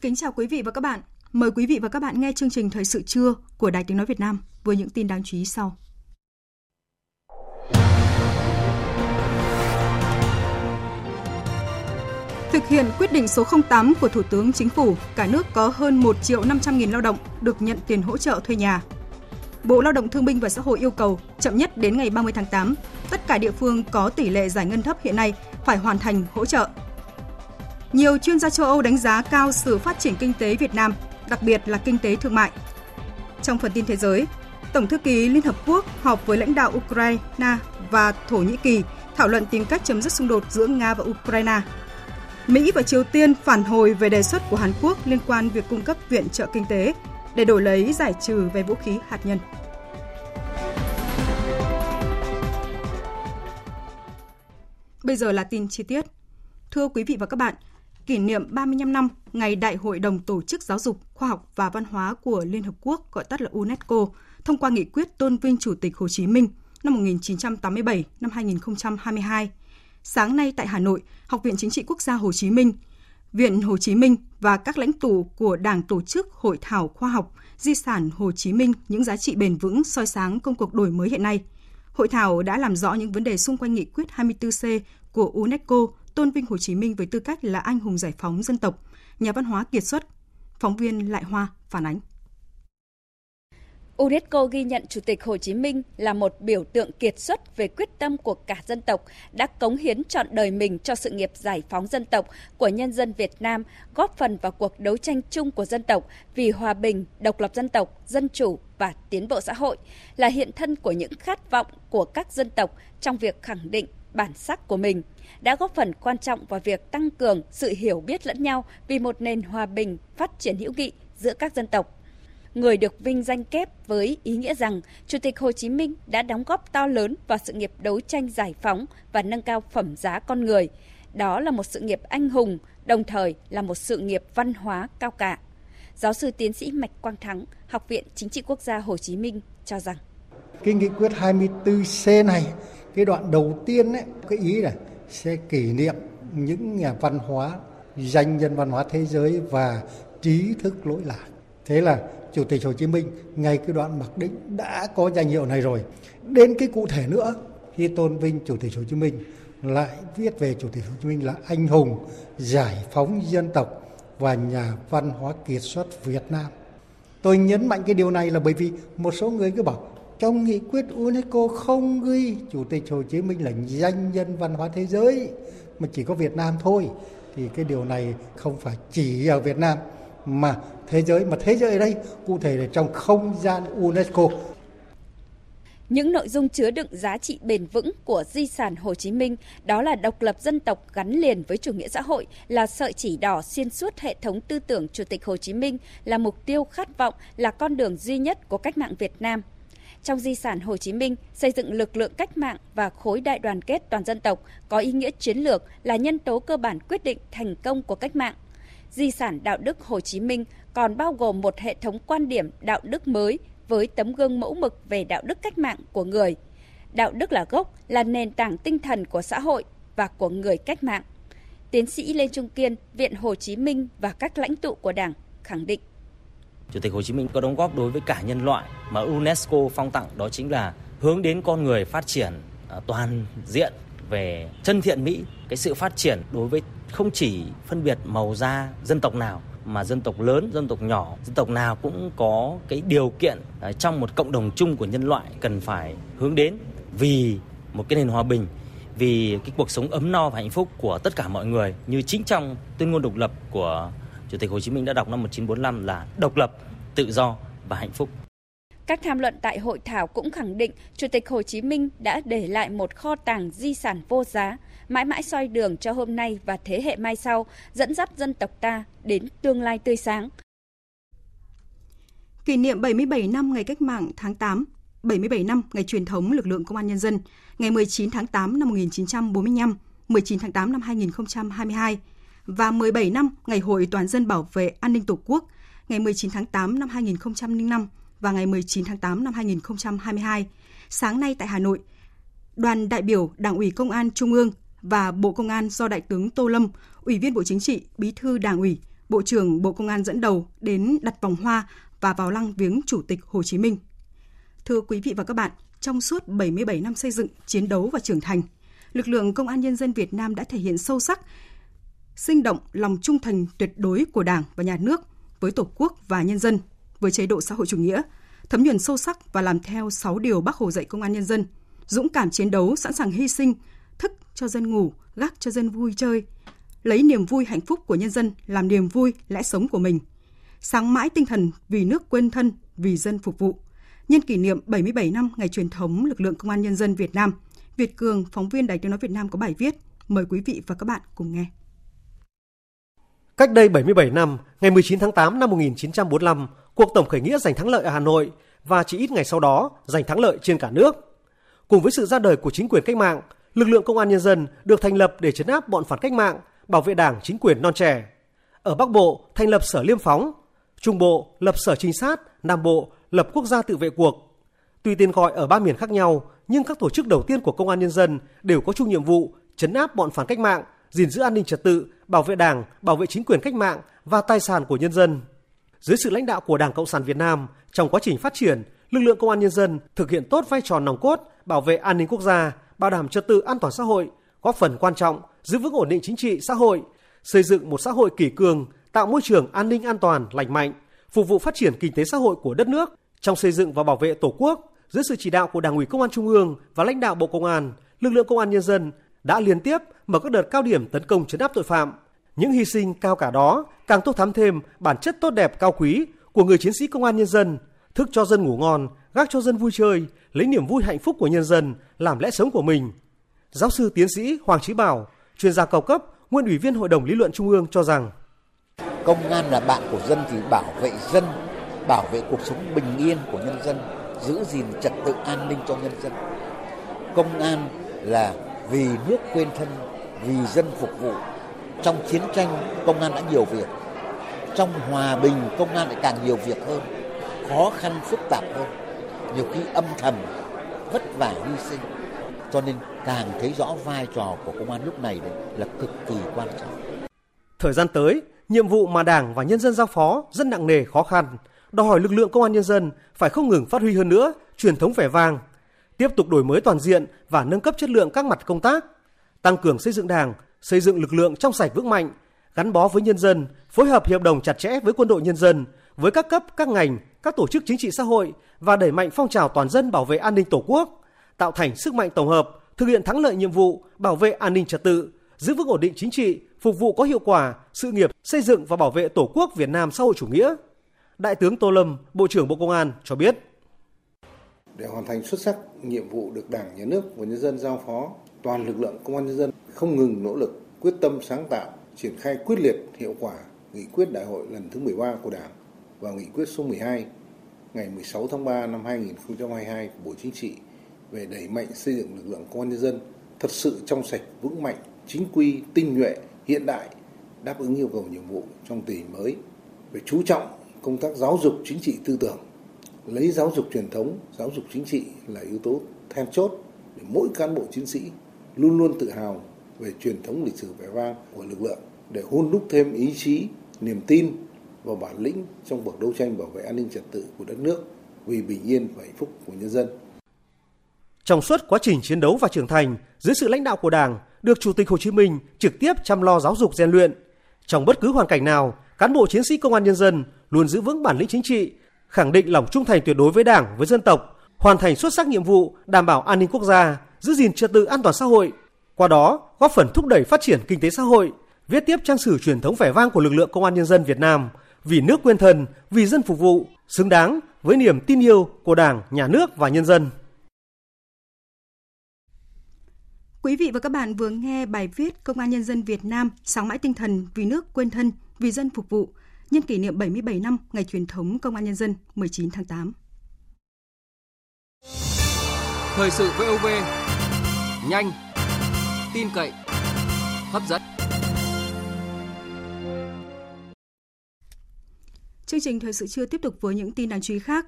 Kính chào quý vị và các bạn. Mời quý vị và các bạn nghe chương trình Thời sự trưa của Đài Tiếng Nói Việt Nam với những tin đáng chú ý sau. Thực hiện quyết định số 08 của Thủ tướng Chính phủ, cả nước có hơn 1.500.000 lao động được nhận tiền hỗ trợ thuê nhà. Bộ Lao động Thương binh và Xã hội yêu cầu chậm nhất đến ngày 30 tháng 8, tất cả địa phương có tỷ lệ giải ngân thấp hiện nay phải hoàn thành hỗ trợ. Nhiều chuyên gia châu Âu đánh giá cao sự phát triển kinh tế Việt Nam, đặc biệt là kinh tế thương mại. Trong phần tin thế giới, Tổng thư ký Liên Hợp Quốc họp với lãnh đạo Ukraine và Thổ Nhĩ Kỳ thảo luận tìm cách chấm dứt xung đột giữa Nga và Ukraine. Mỹ và Triều Tiên phản hồi về đề xuất của Hàn Quốc liên quan việc cung cấp viện trợ kinh tế để đổi lấy giải trừ về vũ khí hạt nhân. Bây giờ là tin chi tiết. Thưa quý vị và các bạn, kỷ niệm 35 năm ngày Đại hội đồng Tổ chức Giáo dục, Khoa học và Văn hóa của Liên Hợp Quốc, gọi tắt là UNESCO, thông qua nghị quyết tôn vinh Chủ tịch Hồ Chí Minh năm 1987 năm 2022. Sáng nay tại Hà Nội, Học viện Chính trị Quốc gia Hồ Chí Minh, Viện Hồ Chí Minh và các lãnh tụ của Đảng tổ chức Hội thảo khoa học Di sản Hồ Chí Minh, những giá trị bền vững soi sáng công cuộc đổi mới hiện nay. Hội thảo đã làm rõ những vấn đề xung quanh nghị quyết 24C của UNESCO tôn vinh Hồ Chí Minh với tư cách là anh hùng giải phóng dân tộc, nhà văn hóa kiệt xuất. Phóng viên Lại Hoa phản ánh. UNESCO ghi nhận Chủ tịch Hồ Chí Minh là một biểu tượng kiệt xuất về quyết tâm của cả dân tộc, đã cống hiến trọn đời mình cho sự nghiệp giải phóng dân tộc của nhân dân Việt Nam, góp phần vào cuộc đấu tranh chung của dân tộc vì hòa bình, độc lập dân tộc, dân chủ và tiến bộ xã hội, là hiện thân của những khát vọng của các dân tộc trong việc khẳng định bản sắc của mình, đã góp phần quan trọng vào việc tăng cường sự hiểu biết lẫn nhau vì một nền hòa bình, phát triển hữu nghị giữa các dân tộc. Người được vinh danh kép với ý nghĩa rằng Chủ tịch Hồ Chí Minh đã đóng góp to lớn vào sự nghiệp đấu tranh giải phóng và nâng cao phẩm giá con người. Đó là một sự nghiệp anh hùng, đồng thời là một sự nghiệp văn hóa cao cả. Giáo sư tiến sĩ Mạch Quang Thắng, Học viện Chính trị Quốc gia Hồ Chí Minh cho rằng cái nghị quyết 24C này, cái đoạn đầu tiên ấy, cái ý là sẽ kỷ niệm những nhà văn hóa, danh nhân văn hóa thế giới và trí thức lỗi lạc. Thế là Chủ tịch Hồ Chí Minh ngay cái đoạn mặc định đã có danh hiệu này rồi. Đến cái cụ thể nữa, khi tôn vinh Chủ tịch Hồ Chí Minh lại viết về Chủ tịch Hồ Chí Minh là anh hùng giải phóng dân tộc và nhà văn hóa kiệt xuất Việt Nam. Tôi nhấn mạnh cái điều này là bởi vì một số người cứ bảo trong nghị quyết UNESCO không ghi Chủ tịch Hồ Chí Minh là danh nhân văn hóa thế giới mà chỉ có Việt Nam thôi, thì cái điều này không phải chỉ ở Việt Nam mà thế giới, ở đây cụ thể là trong không gian UNESCO. Những nội dung chứa đựng giá trị bền vững của di sản Hồ Chí Minh, đó là độc lập dân tộc gắn liền với chủ nghĩa xã hội, là sợi chỉ đỏ xuyên suốt hệ thống tư tưởng Chủ tịch Hồ Chí Minh, là mục tiêu khát vọng, là con đường duy nhất của cách mạng Việt Nam. Trong di sản Hồ Chí Minh, xây dựng lực lượng cách mạng và khối đại đoàn kết toàn dân tộc có ý nghĩa chiến lược, là nhân tố cơ bản quyết định thành công của cách mạng. Di sản đạo đức Hồ Chí Minh còn bao gồm một hệ thống quan điểm đạo đức mới với tấm gương mẫu mực về đạo đức cách mạng của người. Đạo đức là gốc, là nền tảng tinh thần của xã hội và của người cách mạng. Tiến sĩ Lê Trung Kiên, Viện Hồ Chí Minh và các lãnh tụ của Đảng khẳng định Chủ tịch Hồ Chí Minh có đóng góp đối với cả nhân loại mà UNESCO phong tặng, đó chính là hướng đến con người phát triển toàn diện về chân thiện mỹ, cái sự phát triển đối với không chỉ phân biệt màu da dân tộc nào mà dân tộc lớn, dân tộc nhỏ, dân tộc nào cũng có cái điều kiện trong một cộng đồng chung của nhân loại cần phải hướng đến vì một cái nền hòa bình, vì cái cuộc sống ấm no và hạnh phúc của tất cả mọi người, như chính trong tuyên ngôn độc lập của Chủ tịch Hồ Chí Minh đã đọc năm 1945 là độc lập, tự do và hạnh phúc. Các tham luận tại hội thảo cũng khẳng định Chủ tịch Hồ Chí Minh đã để lại một kho tàng di sản vô giá, mãi mãi soi đường cho hôm nay và thế hệ mai sau, dẫn dắt dân tộc ta đến tương lai tươi sáng. Kỷ niệm 77 năm ngày Cách mạng tháng 8, 77 năm ngày truyền thống lực lượng Công an Nhân dân, ngày 19 tháng 8 năm 1945, 19 tháng 8 năm 2022 và 17 năm ngày Hội Toàn dân bảo vệ an ninh Tổ quốc, ngày 19 tháng 8 năm 2005 và ngày 19 tháng 8 năm 2022. Sáng nay tại Hà Nội, đoàn đại biểu Đảng ủy Công an Trung ương và Bộ Công an do Đại tướng Tô Lâm, Ủy viên Bộ Chính trị, Bí thư Đảng ủy, Bộ trưởng Bộ Công an dẫn đầu đến đặt vòng hoa và vào lăng viếng Chủ tịch Hồ Chí Minh. Thưa quý vị và các bạn, trong suốt 77 năm xây dựng, chiến đấu và trưởng thành, lực lượng Công an Nhân dân Việt Nam đã thể hiện sâu sắc, sinh động lòng trung thành tuyệt đối của Đảng và Nhà nước với Tổ quốc và nhân dân, với chế độ xã hội chủ nghĩa, thấm nhuần sâu sắc và làm theo 6 điều Bác Hồ dạy Công an Nhân dân, dũng cảm chiến đấu, sẵn sàng hy sinh, thức cho dân ngủ, gác cho dân vui chơi, lấy niềm vui hạnh phúc của nhân dân làm niềm vui lẽ sống của mình, sáng mãi tinh thần vì nước quên thân, vì dân phục vụ. Nhân kỷ niệm 77 năm ngày truyền thống lực lượng Công an Nhân dân Việt Nam, Việt Cường, phóng viên Đài Tiếng nói Việt Nam có bài viết. Mời quý vị và các bạn cùng nghe. Cách đây 77 năm, ngày 19 tháng 8 năm 1945, cuộc tổng khởi nghĩa giành thắng lợi ở Hà Nội và chỉ ít ngày sau đó giành thắng lợi trên cả nước. Cùng với sự ra đời của chính quyền cách mạng, lực lượng Công an Nhân dân được thành lập để trấn áp bọn phản cách mạng, bảo vệ Đảng, chính quyền non trẻ. Ở Bắc Bộ thành lập Sở Liêm phóng, Trung Bộ lập Sở Trinh sát, Nam Bộ lập Quốc gia tự vệ cuộc. Tuy tên gọi ở ba miền khác nhau, nhưng các tổ chức đầu tiên của Công an Nhân dân đều có chung nhiệm vụ trấn áp bọn phản cách mạng, gìn giữ an ninh trật tự, bảo vệ Đảng, bảo vệ chính quyền cách mạng và tài sản của nhân dân. Dưới sự lãnh đạo của Đảng Cộng sản Việt Nam, trong quá trình phát triển, lực lượng Công an Nhân dân thực hiện tốt vai trò nòng cốt, bảo vệ an ninh quốc gia, bảo đảm trật tự an toàn xã hội, góp phần quan trọng giữ vững ổn định chính trị xã hội, xây dựng một xã hội kỷ cương, tạo môi trường an ninh an toàn, lành mạnh, phục vụ phát triển kinh tế xã hội của đất nước. Trong xây dựng và bảo vệ Tổ quốc, dưới sự chỉ đạo của Đảng ủy Công an Trung ương và lãnh đạo Bộ Công an, lực lượng Công an Nhân dân đã liên tiếp mở các đợt cao điểm tấn công trấn áp tội phạm. Những hy sinh cao cả đó càng tô thắm thêm bản chất tốt đẹp cao quý của người chiến sĩ Công an Nhân dân, thức cho dân ngủ ngon, gác cho dân vui chơi, lấy niềm vui hạnh phúc của nhân dân làm lẽ sống của mình. Giáo sư tiến sĩ Hoàng Chí Bảo, chuyên gia cao cấp, nguyên Ủy viên Hội đồng Lý luận Trung ương cho rằng Công an là bạn của dân thì bảo vệ dân, bảo vệ cuộc sống bình yên của nhân dân, giữ gìn trật tự an ninh cho nhân dân. Công an là vì nước quên thân, vì dân phục vụ. Trong chiến tranh, công an đã nhiều việc. Trong hòa bình, công an lại càng nhiều việc hơn, khó khăn phức tạp hơn, nhiều khi âm thầm, vất vả hy sinh. Cho nên càng thấy rõ vai trò của công an lúc này là cực kỳ quan trọng. Thời gian tới, nhiệm vụ mà Đảng và nhân dân giao phó rất nặng nề khó khăn, đòi hỏi lực lượng Công an Nhân dân phải không ngừng phát huy hơn nữa truyền thống vẻ vang, tiếp tục đổi mới toàn diện và nâng cấp chất lượng các mặt công tác, tăng cường xây dựng Đảng, xây dựng lực lượng trong sạch vững mạnh, gắn bó với nhân dân, phối hợp hiệp đồng chặt chẽ với quân đội nhân dân, với các cấp, các ngành, các tổ chức chính trị xã hội và đẩy mạnh phong trào toàn dân bảo vệ an ninh Tổ quốc, tạo thành sức mạnh tổng hợp, thực hiện thắng lợi nhiệm vụ bảo vệ an ninh trật tự, giữ vững ổn định chính trị, phục vụ có hiệu quả sự nghiệp xây dựng và bảo vệ Tổ quốc Việt Nam xã hội chủ nghĩa. Đại tướng Tô Lâm, Bộ trưởng Bộ Công an cho biết. Để hoàn thành xuất sắc nhiệm vụ được Đảng, Nhà nước và nhân dân giao phó, toàn lực lượng Công an Nhân dân không ngừng nỗ lực, quyết tâm sáng tạo, triển khai quyết liệt hiệu quả nghị quyết Đại hội lần thứ 13 của Đảng và nghị quyết số 12 ngày 16 tháng 3 năm 2022 của Bộ Chính trị về đẩy mạnh xây dựng lực lượng Công an Nhân dân thật sự trong sạch, vững mạnh, chính quy, tinh nhuệ, hiện đại, đáp ứng yêu cầu nhiệm vụ trong tình hình mới. Về chú trọng công tác giáo dục chính trị tư tưởng, lấy giáo dục truyền thống, giáo dục chính trị là yếu tố then chốt để mỗi cán bộ chiến sĩ luôn luôn tự hào về truyền thống lịch sử vẻ vang của lực lượng, để hun đúc thêm ý chí, niềm tin và bản lĩnh trong cuộc đấu tranh bảo vệ an ninh trật tự của đất nước vì bình yên và hạnh phúc của nhân dân. Trong suốt quá trình chiến đấu và trưởng thành, dưới sự lãnh đạo của Đảng, được Chủ tịch Hồ Chí Minh trực tiếp chăm lo giáo dục rèn luyện. Trong bất cứ hoàn cảnh nào, cán bộ chiến sĩ Công an Nhân dân luôn giữ vững bản lĩnh chính trị, khẳng định lòng trung thành tuyệt đối với Đảng, với dân tộc, hoàn thành xuất sắc nhiệm vụ đảm bảo an ninh quốc gia, giữ gìn trật tự an toàn xã hội, qua đó góp phần thúc đẩy phát triển kinh tế xã hội, viết tiếp trang sử truyền thống vẻ vang của lực lượng Công an Nhân dân Việt Nam, vì nước quên thân, vì dân phục vụ, xứng đáng với niềm tin yêu của Đảng, Nhà nước và nhân dân. Quý vị và các bạn vừa nghe bài viết Công an Nhân dân Việt Nam sáng mãi tinh thần vì nước quên thân, vì dân phục vụ, nhân kỷ niệm 77 năm ngày truyền thống Công an Nhân dân 19 tháng 8. Thời sự VOV, nhanh, tin cậy, hấp dẫn. Chương trình thời sự trưa tiếp tục với những tin đáng chú ý khác.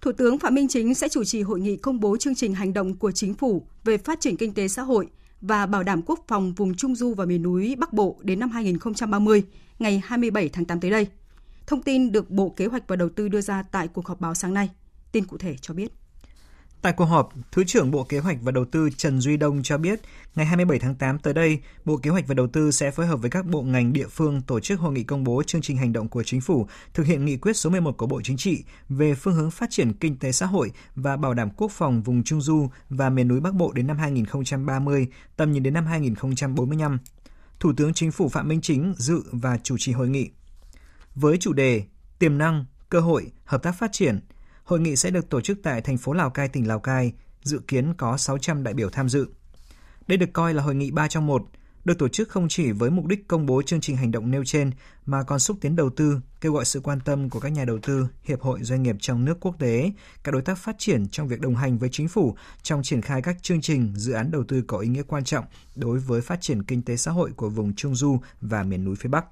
Thủ tướng Phạm Minh Chính sẽ chủ trì hội nghị công bố chương trình hành động của Chính phủ về phát triển kinh tế xã hội và bảo đảm quốc phòng vùng Trung Du và miền núi Bắc Bộ đến năm 2030, ngày 27 tháng 8 tới đây. Thông tin được Bộ Kế hoạch và Đầu tư đưa ra tại cuộc họp báo sáng nay. Tin cụ thể cho biết. Tại cuộc họp, Thứ trưởng Bộ Kế hoạch và Đầu tư Trần Duy Đông cho biết, ngày 27 tháng 8 tới đây, Bộ Kế hoạch và Đầu tư sẽ phối hợp với các bộ ngành địa phương tổ chức hội nghị công bố chương trình hành động của Chính phủ thực hiện nghị quyết số 11 của Bộ Chính trị về phương hướng phát triển kinh tế xã hội và bảo đảm quốc phòng vùng Trung Du và miền núi Bắc Bộ đến năm 2030, tầm nhìn đến năm 2045. Thủ tướng Chính phủ Phạm Minh Chính dự và chủ trì hội nghị. Với chủ đề tiềm năng, cơ hội, hợp tác phát triển, hội nghị sẽ được tổ chức tại thành phố Lào Cai, tỉnh Lào Cai, dự kiến có 600 đại biểu tham dự. Đây được coi là hội nghị 3 trong 1, được tổ chức không chỉ với mục đích công bố chương trình hành động nêu trên, mà còn xúc tiến đầu tư, kêu gọi sự quan tâm của các nhà đầu tư, hiệp hội doanh nghiệp trong nước quốc tế, các đối tác phát triển trong việc đồng hành với chính phủ trong triển khai các chương trình, dự án đầu tư có ý nghĩa quan trọng đối với phát triển kinh tế xã hội của vùng Trung Du và miền núi phía Bắc.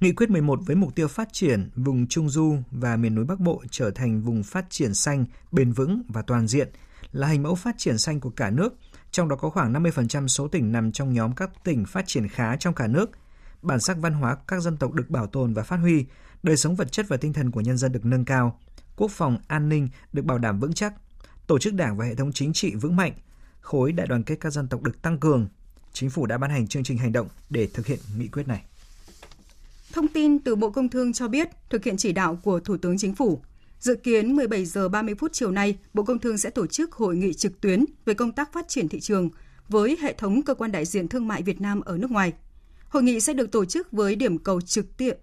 Nghị quyết 11 với mục tiêu phát triển vùng Trung Du và miền núi Bắc Bộ trở thành vùng phát triển xanh, bền vững và toàn diện, là hình mẫu phát triển xanh của cả nước, trong đó có khoảng 50% số tỉnh nằm trong nhóm các tỉnh phát triển khá trong cả nước. Bản sắc văn hóa các dân tộc được bảo tồn và phát huy, đời sống vật chất và tinh thần của nhân dân được nâng cao, quốc phòng an ninh được bảo đảm vững chắc, tổ chức đảng và hệ thống chính trị vững mạnh, khối đại đoàn kết các dân tộc được tăng cường. Chính phủ đã ban hành chương trình hành động để thực hiện nghị quyết này. Thông tin từ Bộ Công Thương cho biết, thực hiện chỉ đạo của Thủ tướng Chính phủ, dự kiến 17 giờ 30 phút chiều nay, Bộ Công Thương sẽ tổ chức hội nghị trực tuyến về công tác phát triển thị trường với hệ thống cơ quan đại diện thương mại Việt Nam ở nước ngoài. Hội nghị sẽ được tổ chức với điểm cầu trực tiếp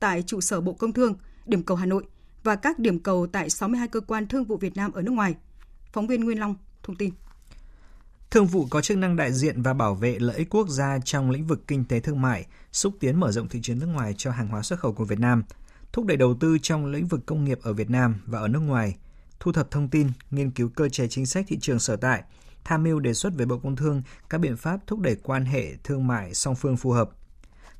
tại trụ sở Bộ Công Thương, điểm cầu Hà Nội và các điểm cầu tại 62 cơ quan thương vụ Việt Nam ở nước ngoài. Phóng viên Nguyên Long thông tin. Thương vụ có chức năng đại diện và bảo vệ lợi ích quốc gia trong lĩnh vực kinh tế thương mại, xúc tiến mở rộng thị trường nước ngoài cho hàng hóa xuất khẩu của Việt Nam, thúc đẩy đầu tư trong lĩnh vực công nghiệp ở Việt Nam và ở nước ngoài, thu thập thông tin, nghiên cứu cơ chế chính sách thị trường sở tại, tham mưu đề xuất với Bộ Công Thương các biện pháp thúc đẩy quan hệ thương mại song phương phù hợp.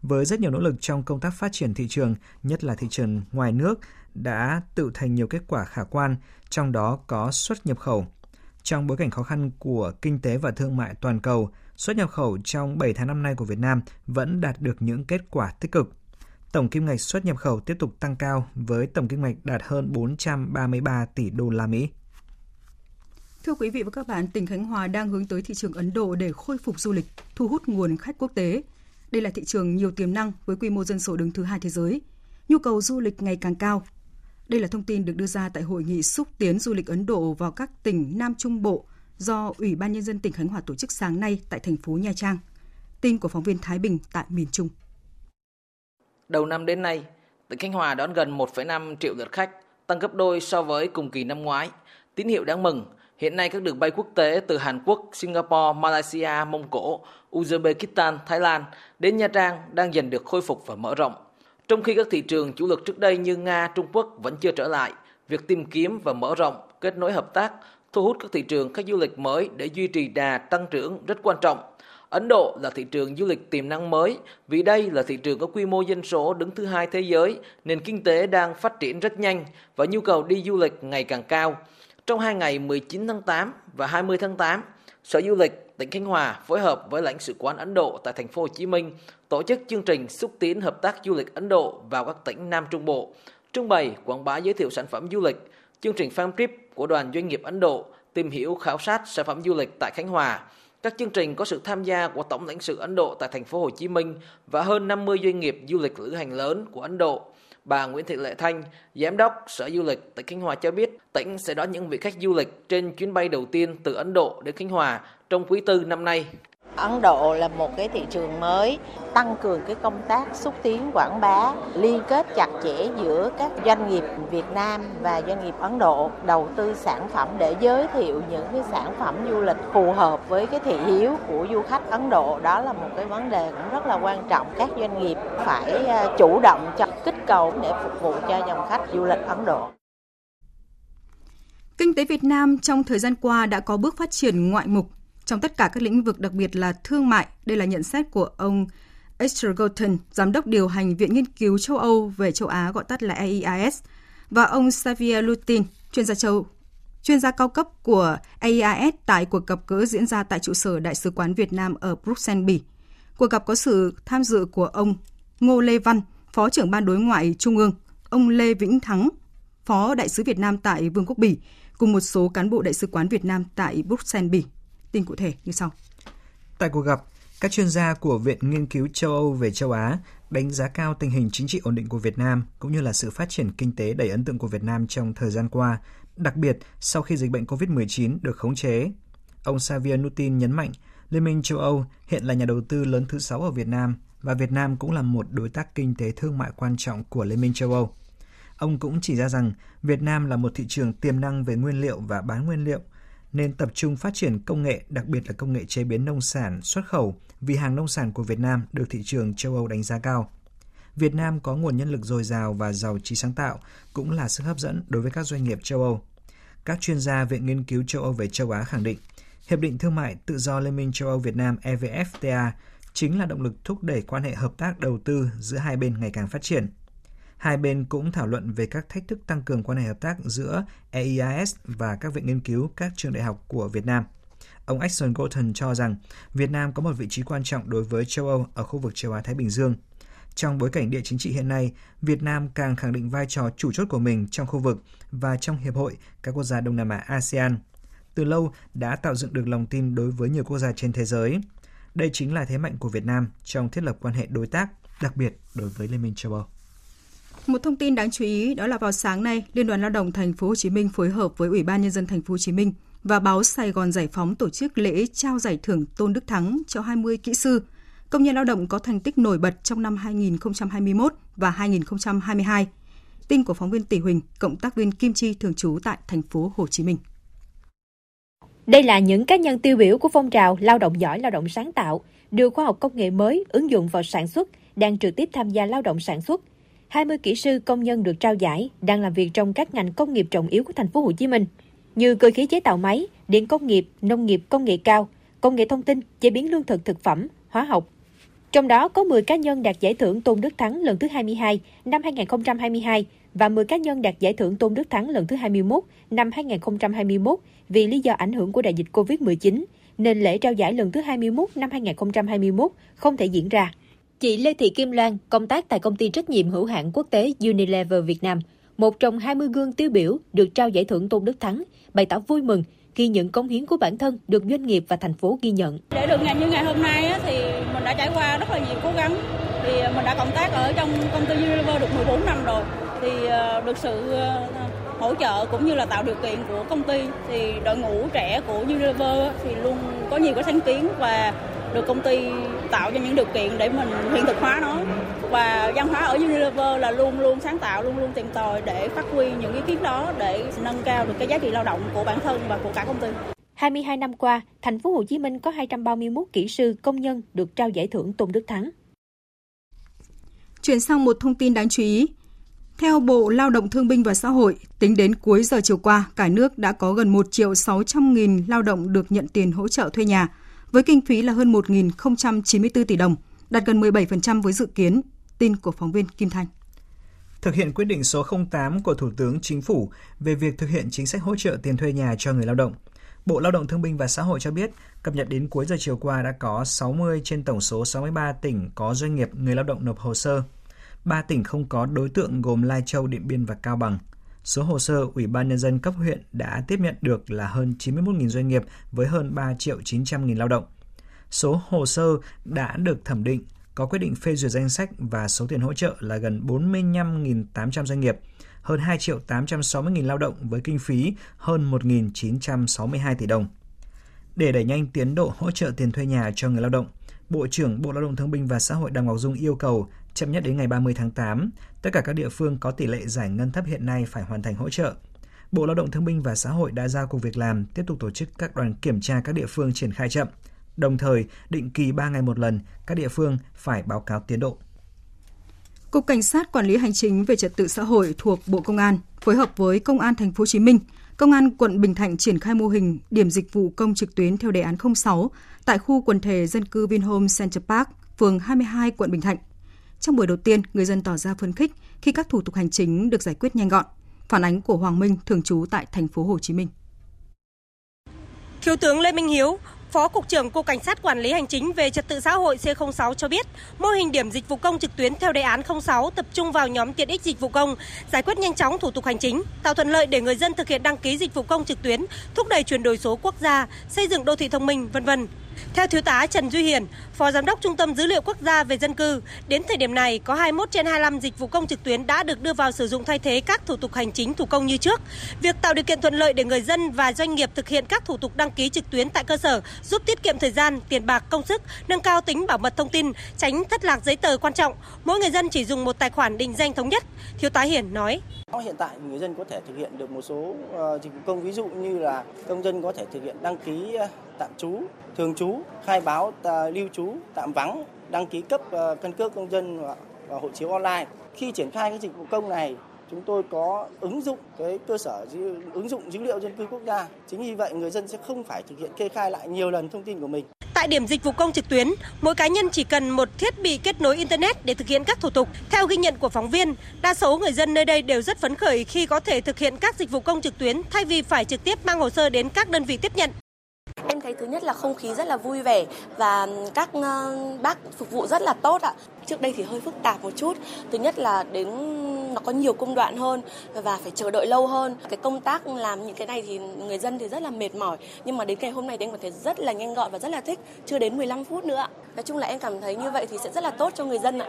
Với rất nhiều nỗ lực trong công tác phát triển thị trường, nhất là thị trường ngoài nước, đã tự thành nhiều kết quả khả quan, trong đó có xuất nhập khẩu. Trong bối cảnh khó khăn của kinh tế và thương mại toàn cầu, xuất nhập khẩu trong 7 tháng năm nay của Việt Nam vẫn đạt được những kết quả tích cực. Tổng kim ngạch xuất nhập khẩu tiếp tục tăng cao với tổng kim ngạch đạt hơn 433 tỷ đô la Mỹ. Thưa quý vị và các bạn, tỉnh Khánh Hòa đang hướng tới thị trường Ấn Độ để khôi phục du lịch, thu hút nguồn khách quốc tế. Đây là thị trường nhiều tiềm năng với quy mô dân số đứng thứ 2 thế giới. Nhu cầu du lịch ngày càng cao. Đây là thông tin được đưa ra tại Hội nghị xúc tiến du lịch Ấn Độ vào các tỉnh Nam Trung Bộ do Ủy ban Nhân dân tỉnh Khánh Hòa tổ chức sáng nay tại thành phố Nha Trang. Tin của phóng viên Thái Bình tại miền Trung. Đầu năm đến nay, tỉnh Khánh Hòa đón gần 1,5 triệu lượt khách, tăng gấp đôi so với cùng kỳ năm ngoái. Tín hiệu đáng mừng, hiện nay các đường bay quốc tế từ Hàn Quốc, Singapore, Malaysia, Mông Cổ, Uzbekistan, Thái Lan đến Nha Trang đang dần được khôi phục và mở rộng. Trong khi các thị trường chủ lực trước đây như Nga, Trung Quốc vẫn chưa trở lại, việc tìm kiếm và mở rộng, kết nối hợp tác, thu hút các thị trường khách du lịch mới để duy trì đà tăng trưởng rất quan trọng. Ấn Độ là thị trường du lịch tiềm năng mới, vì đây là thị trường có quy mô dân số đứng thứ 2 thế giới, nền kinh tế đang phát triển rất nhanh và nhu cầu đi du lịch ngày càng cao. Trong 2 ngày 19 tháng 8 và 20 tháng 8, Sở Du lịch tỉnh Khánh Hòa phối hợp với lãnh sự quán Ấn Độ tại thành phố Hồ Chí Minh tổ chức chương trình xúc tiến hợp tác du lịch Ấn Độ vào các tỉnh Nam Trung Bộ, trưng bày quảng bá giới thiệu sản phẩm du lịch, chương trình farm trip của đoàn doanh nghiệp Ấn Độ tìm hiểu khảo sát sản phẩm du lịch tại Khánh Hòa. Các chương trình có sự tham gia của Tổng lãnh sự Ấn Độ tại thành phố Hồ Chí Minh và hơn 50 doanh nghiệp du lịch lữ hành lớn của Ấn Độ. Bà Nguyễn Thị Lệ Thanh, Giám đốc Sở Du lịch tỉnh Khánh Hòa cho biết, tỉnh sẽ đón những vị khách du lịch trên chuyến bay đầu tiên từ Ấn Độ đến Khánh Hòa trong quý tư năm nay. Ấn Độ là một cái thị trường mới, tăng cường cái công tác xúc tiến quảng bá, liên kết chặt chẽ giữa các doanh nghiệp Việt Nam và doanh nghiệp Ấn Độ, đầu tư sản phẩm để giới thiệu những cái sản phẩm du lịch phù hợp với cái thị hiếu của du khách Ấn Độ. Đó là một cái vấn đề cũng rất là quan trọng. Các doanh nghiệp phải chủ động cho kích cầu để phục vụ cho dòng khách du lịch Ấn Độ. Kinh tế Việt Nam trong thời gian qua đã có bước phát triển ngoại mục trong tất cả các lĩnh vực, đặc biệt là thương mại. Đây là nhận xét của ông Esther Goulton, giám đốc điều hành Viện Nghiên cứu châu Âu về châu Á, gọi tắt là AIIS, và ông Xavier Lutin, chuyên gia cao cấp của AIIS tại cuộc gặp gỡ diễn ra tại trụ sở Đại sứ quán Việt Nam ở Bruxelles, Bỉ. Cuộc gặp có sự tham dự của ông Ngô Lê Văn, Phó trưởng Ban Đối ngoại Trung ương, ông Lê Vĩnh Thắng, Phó Đại sứ Việt Nam tại Vương quốc Bỉ, cùng một số cán bộ Đại sứ quán Việt Nam tại Bruxelles, Bỉ. Tin cụ thể như sau. Tại cuộc gặp, các chuyên gia của Viện Nghiên cứu châu Âu về châu Á đánh giá cao tình hình chính trị ổn định của Việt Nam, cũng như là sự phát triển kinh tế đầy ấn tượng của Việt Nam trong thời gian qua, đặc biệt sau khi dịch bệnh COVID-19 được khống chế. Ông Xavier Lutin nhấn mạnh, Liên minh châu Âu hiện là nhà đầu tư lớn thứ 6 ở Việt Nam, và Việt Nam cũng là một đối tác kinh tế thương mại quan trọng của Liên minh châu Âu. Ông cũng chỉ ra rằng Việt Nam là một thị trường tiềm năng về nguyên liệu và bán nguyên liệu, nên tập trung phát triển công nghệ, đặc biệt là công nghệ chế biến nông sản, xuất khẩu, vì hàng nông sản của Việt Nam được thị trường châu Âu đánh giá cao. Việt Nam có nguồn nhân lực dồi dào và giàu trí sáng tạo, cũng là sức hấp dẫn đối với các doanh nghiệp châu Âu. Các chuyên gia Viện Nghiên cứu châu Âu về châu Á khẳng định, Hiệp định Thương mại Tự do Liên minh châu Âu Việt Nam EVFTA chính là động lực thúc đẩy quan hệ hợp tác đầu tư giữa hai bên ngày càng phát triển. Hai bên cũng thảo luận về các thách thức tăng cường quan hệ hợp tác giữa AIIS và các viện nghiên cứu, các trường đại học của Việt Nam. Ông Axel Gotten cho rằng Việt Nam có một vị trí quan trọng đối với châu Âu ở khu vực châu Á-Thái Bình Dương. Trong bối cảnh địa chính trị hiện nay, Việt Nam càng khẳng định vai trò chủ chốt của mình trong khu vực và trong Hiệp hội các quốc gia Đông Nam Á ASEAN. Từ lâu đã tạo dựng được lòng tin đối với nhiều quốc gia trên thế giới. Đây chính là thế mạnh của Việt Nam trong thiết lập quan hệ đối tác, đặc biệt đối với Liên minh châu Âu. Một thông tin đáng chú ý đó là vào sáng nay, Liên đoàn Lao động Thành phố Hồ Chí Minh phối hợp với Ủy ban Nhân dân Thành phố Hồ Chí Minh và báo Sài Gòn Giải phóng tổ chức lễ trao giải thưởng Tôn Đức Thắng cho 20 kỹ sư, công nhân lao động có thành tích nổi bật trong năm 2021 và 2022. Tin của phóng viên Tỷ Huỳnh, cộng tác viên Kim Chi thường trú tại Thành phố Hồ Chí Minh. Đây là những cá nhân tiêu biểu của phong trào lao động giỏi, lao động sáng tạo, đưa khoa học công nghệ mới ứng dụng vào sản xuất, đang trực tiếp tham gia lao động sản xuất. 20 kỹ sư công nhân được trao giải đang làm việc trong các ngành công nghiệp trọng yếu của thành phố Hồ Chí Minh như cơ khí chế tạo máy, điện công nghiệp, nông nghiệp công nghệ cao, công nghệ thông tin, chế biến lương thực thực phẩm, hóa học. Trong đó có 10 cá nhân đạt giải thưởng Tôn Đức Thắng lần thứ 22 năm 2022 và 10 cá nhân đạt giải thưởng Tôn Đức Thắng lần thứ 21 năm 2021 vì lý do ảnh hưởng của đại dịch Covid-19 nên lễ trao giải lần thứ 21 năm 2021 không thể diễn ra. Chị Lê Thị Kim Loan, công tác tại công ty trách nhiệm hữu hạn quốc tế Unilever Việt Nam, một trong 20 gương tiêu biểu được trao giải thưởng Tôn Đức Thắng, bày tỏ vui mừng khi những cống hiến của bản thân được doanh nghiệp và thành phố ghi nhận. Để được ngày như ngày hôm nay thì mình đã trải qua rất là nhiều cố gắng. Thì mình đã cộng tác ở trong công ty Unilever được 14 năm rồi. Thì được sự hỗ trợ cũng như là tạo điều kiện của công ty thì đội ngũ trẻ của Unilever thì luôn có nhiều cái sáng kiến và được công ty tạo cho những điều kiện để mình hiện thực hóa nó. Và văn hóa ở Unilever là luôn luôn sáng tạo, luôn luôn tìm tòi để phát huy những ý kiến đó để nâng cao được cái giá trị lao động của bản thân và của cả công ty. 22 năm qua, thành phố Hồ Chí Minh có 231 kỹ sư công nhân được trao giải thưởng Tôn Đức Thắng. Chuyển sang một thông tin đáng chú ý. Theo Bộ Lao động Thương binh và Xã hội, tính đến cuối giờ chiều qua, cả nước đã có gần 1.600.000 lao động được nhận tiền hỗ trợ thuê nhà, với kinh phí là hơn 1.094 tỷ đồng, đạt gần 17% với dự kiến. Tin của phóng viên Kim Thanh. Thực hiện quyết định số 08 của Thủ tướng Chính phủ về việc thực hiện chính sách hỗ trợ tiền thuê nhà cho người lao động, Bộ Lao động Thương binh và Xã hội cho biết, cập nhật đến cuối giờ chiều qua đã có 60 trên tổng số 63 tỉnh có doanh nghiệp người lao động nộp hồ sơ. 3 tỉnh không có đối tượng gồm Lai Châu, Điện Biên và Cao Bằng. Số hồ sơ Ủy ban Nhân dân cấp huyện đã tiếp nhận được là hơn 91.000 doanh nghiệp với hơn 3.900.000 lao động. Số hồ sơ đã được thẩm định, có quyết định phê duyệt danh sách và số tiền hỗ trợ là gần 45.800 doanh nghiệp, hơn 2.860.000 lao động với kinh phí hơn 1.962 tỷ đồng. Để đẩy nhanh tiến độ hỗ trợ tiền thuê nhà cho người lao động, Bộ trưởng Bộ Lao động Thương binh và Xã hội Đào Ngọc Dung yêu cầu chậm nhất đến ngày 30 tháng 8, tất cả các địa phương có tỷ lệ giải ngân thấp hiện nay phải hoàn thành hỗ trợ. Bộ Lao động Thương binh và Xã hội đã giao Cục Việc làm tiếp tục tổ chức các đoàn kiểm tra các địa phương triển khai chậm. Đồng thời, định kỳ 3 ngày một lần, các địa phương phải báo cáo tiến độ. Cục Cảnh sát Quản lý Hành chính về Trật tự xã hội thuộc Bộ Công an phối hợp với Công an Thành phố Hồ Chí Minh, Công an quận Bình Thạnh triển khai mô hình điểm dịch vụ công trực tuyến theo đề án 06 tại khu quần thể dân cư Vinhome Center Park, phường 22, quận Bình Thạnh. Trong buổi đầu tiên, người dân tỏ ra phấn khích khi các thủ tục hành chính được giải quyết nhanh gọn. Phản ánh của Hoàng Minh, thường trú tại Thành phố Hồ Chí Minh. Thiếu tướng Lê Minh Hiếu, Phó Cục trưởng Cục Cảnh sát Quản lý Hành chính về Trật tự xã hội C06 cho biết, mô hình điểm dịch vụ công trực tuyến theo đề án 06 tập trung vào nhóm tiện ích dịch vụ công, giải quyết nhanh chóng thủ tục hành chính, tạo thuận lợi để người dân thực hiện đăng ký dịch vụ công trực tuyến, thúc đẩy chuyển đổi số quốc gia, xây dựng đô thị thông minh, v.v. Theo Thiếu tá Trần Duy Hiền, Phó Giám đốc Trung tâm Dữ liệu Quốc gia về Dân cư, đến thời điểm này có 21 trên 25 dịch vụ công trực tuyến đã được đưa vào sử dụng thay thế các thủ tục hành chính thủ công như trước. Việc tạo điều kiện thuận lợi để người dân và doanh nghiệp thực hiện các thủ tục đăng ký trực tuyến tại cơ sở giúp tiết kiệm thời gian, tiền bạc, công sức, nâng cao tính bảo mật thông tin, tránh thất lạc giấy tờ quan trọng. Mỗi người dân chỉ dùng một tài khoản định danh thống nhất, Thiếu tá Hiền nói. Hiện tại người dân có thể thực hiện được một số dịch vụ công, ví dụ như là công dân có thể thực hiện đăng ký tạm trú, thường trú, khai báo lưu trú tạm vắng, đăng ký cấp căn cước công dân và hộ chiếu online. Khi triển khai cái dịch vụ công này, chúng tôi có ứng dụng cái ứng dụng dữ liệu dân cư quốc gia. Chính vì vậy người dân sẽ không phải thực hiện kê khai lại nhiều lần thông tin của mình. Tại điểm dịch vụ công trực tuyến, mỗi cá nhân chỉ cần một thiết bị kết nối Internet để thực hiện các thủ tục. Theo ghi nhận của phóng viên, đa số người dân nơi đây đều rất phấn khởi khi có thể thực hiện các dịch vụ công trực tuyến thay vì phải trực tiếp mang hồ sơ đến các đơn vị tiếp nhận. Em thấy thứ nhất là không khí rất là vui vẻ và các bác phục vụ rất là tốt ạ. Trước đây thì hơi phức tạp một chút, thứ nhất là đến nó có nhiều công đoạn hơn và phải chờ đợi lâu hơn. Cái công tác làm những cái này thì người dân thì rất là mệt mỏi, nhưng mà đến ngày hôm nay thì em cảm thấy rất là nhanh gọn và rất là thích, chưa đến 15 phút nữa ạ. Nói chung là em cảm thấy như vậy thì sẽ rất là tốt cho người dân ạ.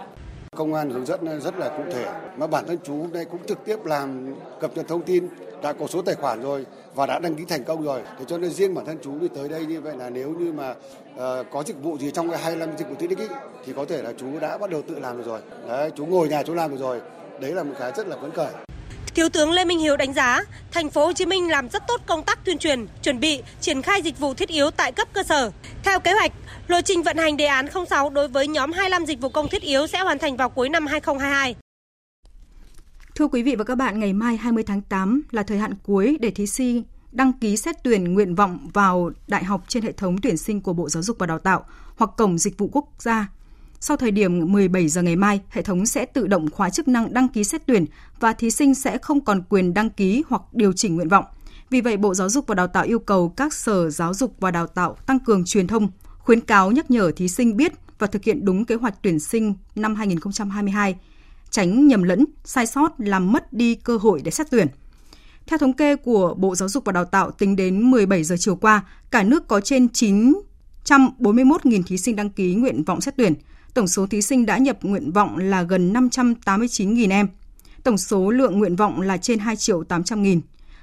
Công an hướng dẫn rất là cụ thể, mà bản thân chú hôm nay cũng trực tiếp làm cập nhật thông tin, đã có số tài khoản rồi và đã đăng ký thành công rồi. Thế cho nên riêng bản thân chú đi tới đây như vậy là nếu như mà có dịch vụ gì trong cái 25 dịch vụ tiện ích thì có thể là chú đã bắt đầu tự làm được rồi. Đấy, chú ngồi nhà chú làm được rồi. Đấy là một cái rất là phấn khởi. Thiếu tướng Lê Minh Hiếu đánh giá, Thành phố Hồ Chí Minh làm rất tốt công tác tuyên truyền, chuẩn bị, triển khai dịch vụ thiết yếu tại cấp cơ sở. Theo kế hoạch, lộ trình vận hành đề án 06 đối với nhóm 25 dịch vụ công thiết yếu sẽ hoàn thành vào cuối năm 2022. Thưa quý vị và các bạn, ngày mai 20 tháng 8 là thời hạn cuối để thí sinh đăng ký xét tuyển nguyện vọng vào đại học trên hệ thống tuyển sinh của Bộ Giáo dục và Đào tạo hoặc Cổng Dịch vụ Quốc gia. Sau thời điểm 17 giờ ngày mai, hệ thống sẽ tự động khóa chức năng đăng ký xét tuyển và thí sinh sẽ không còn quyền đăng ký hoặc điều chỉnh nguyện vọng. Vì vậy, Bộ Giáo dục và Đào tạo yêu cầu các sở giáo dục và đào tạo tăng cường truyền thông, khuyến cáo nhắc nhở thí sinh biết và thực hiện đúng kế hoạch tuyển sinh năm 2022, tránh nhầm lẫn, sai sót làm mất đi cơ hội để xét tuyển. Theo thống kê của Bộ Giáo dục và Đào tạo, tính đến 17 giờ chiều qua, cả nước có trên 941.000 thí sinh đăng ký nguyện vọng xét tuyển. Tổng số thí sinh đã nhập nguyện vọng là gần 589.000 em. Tổng số lượng nguyện vọng là trên 2.800.000.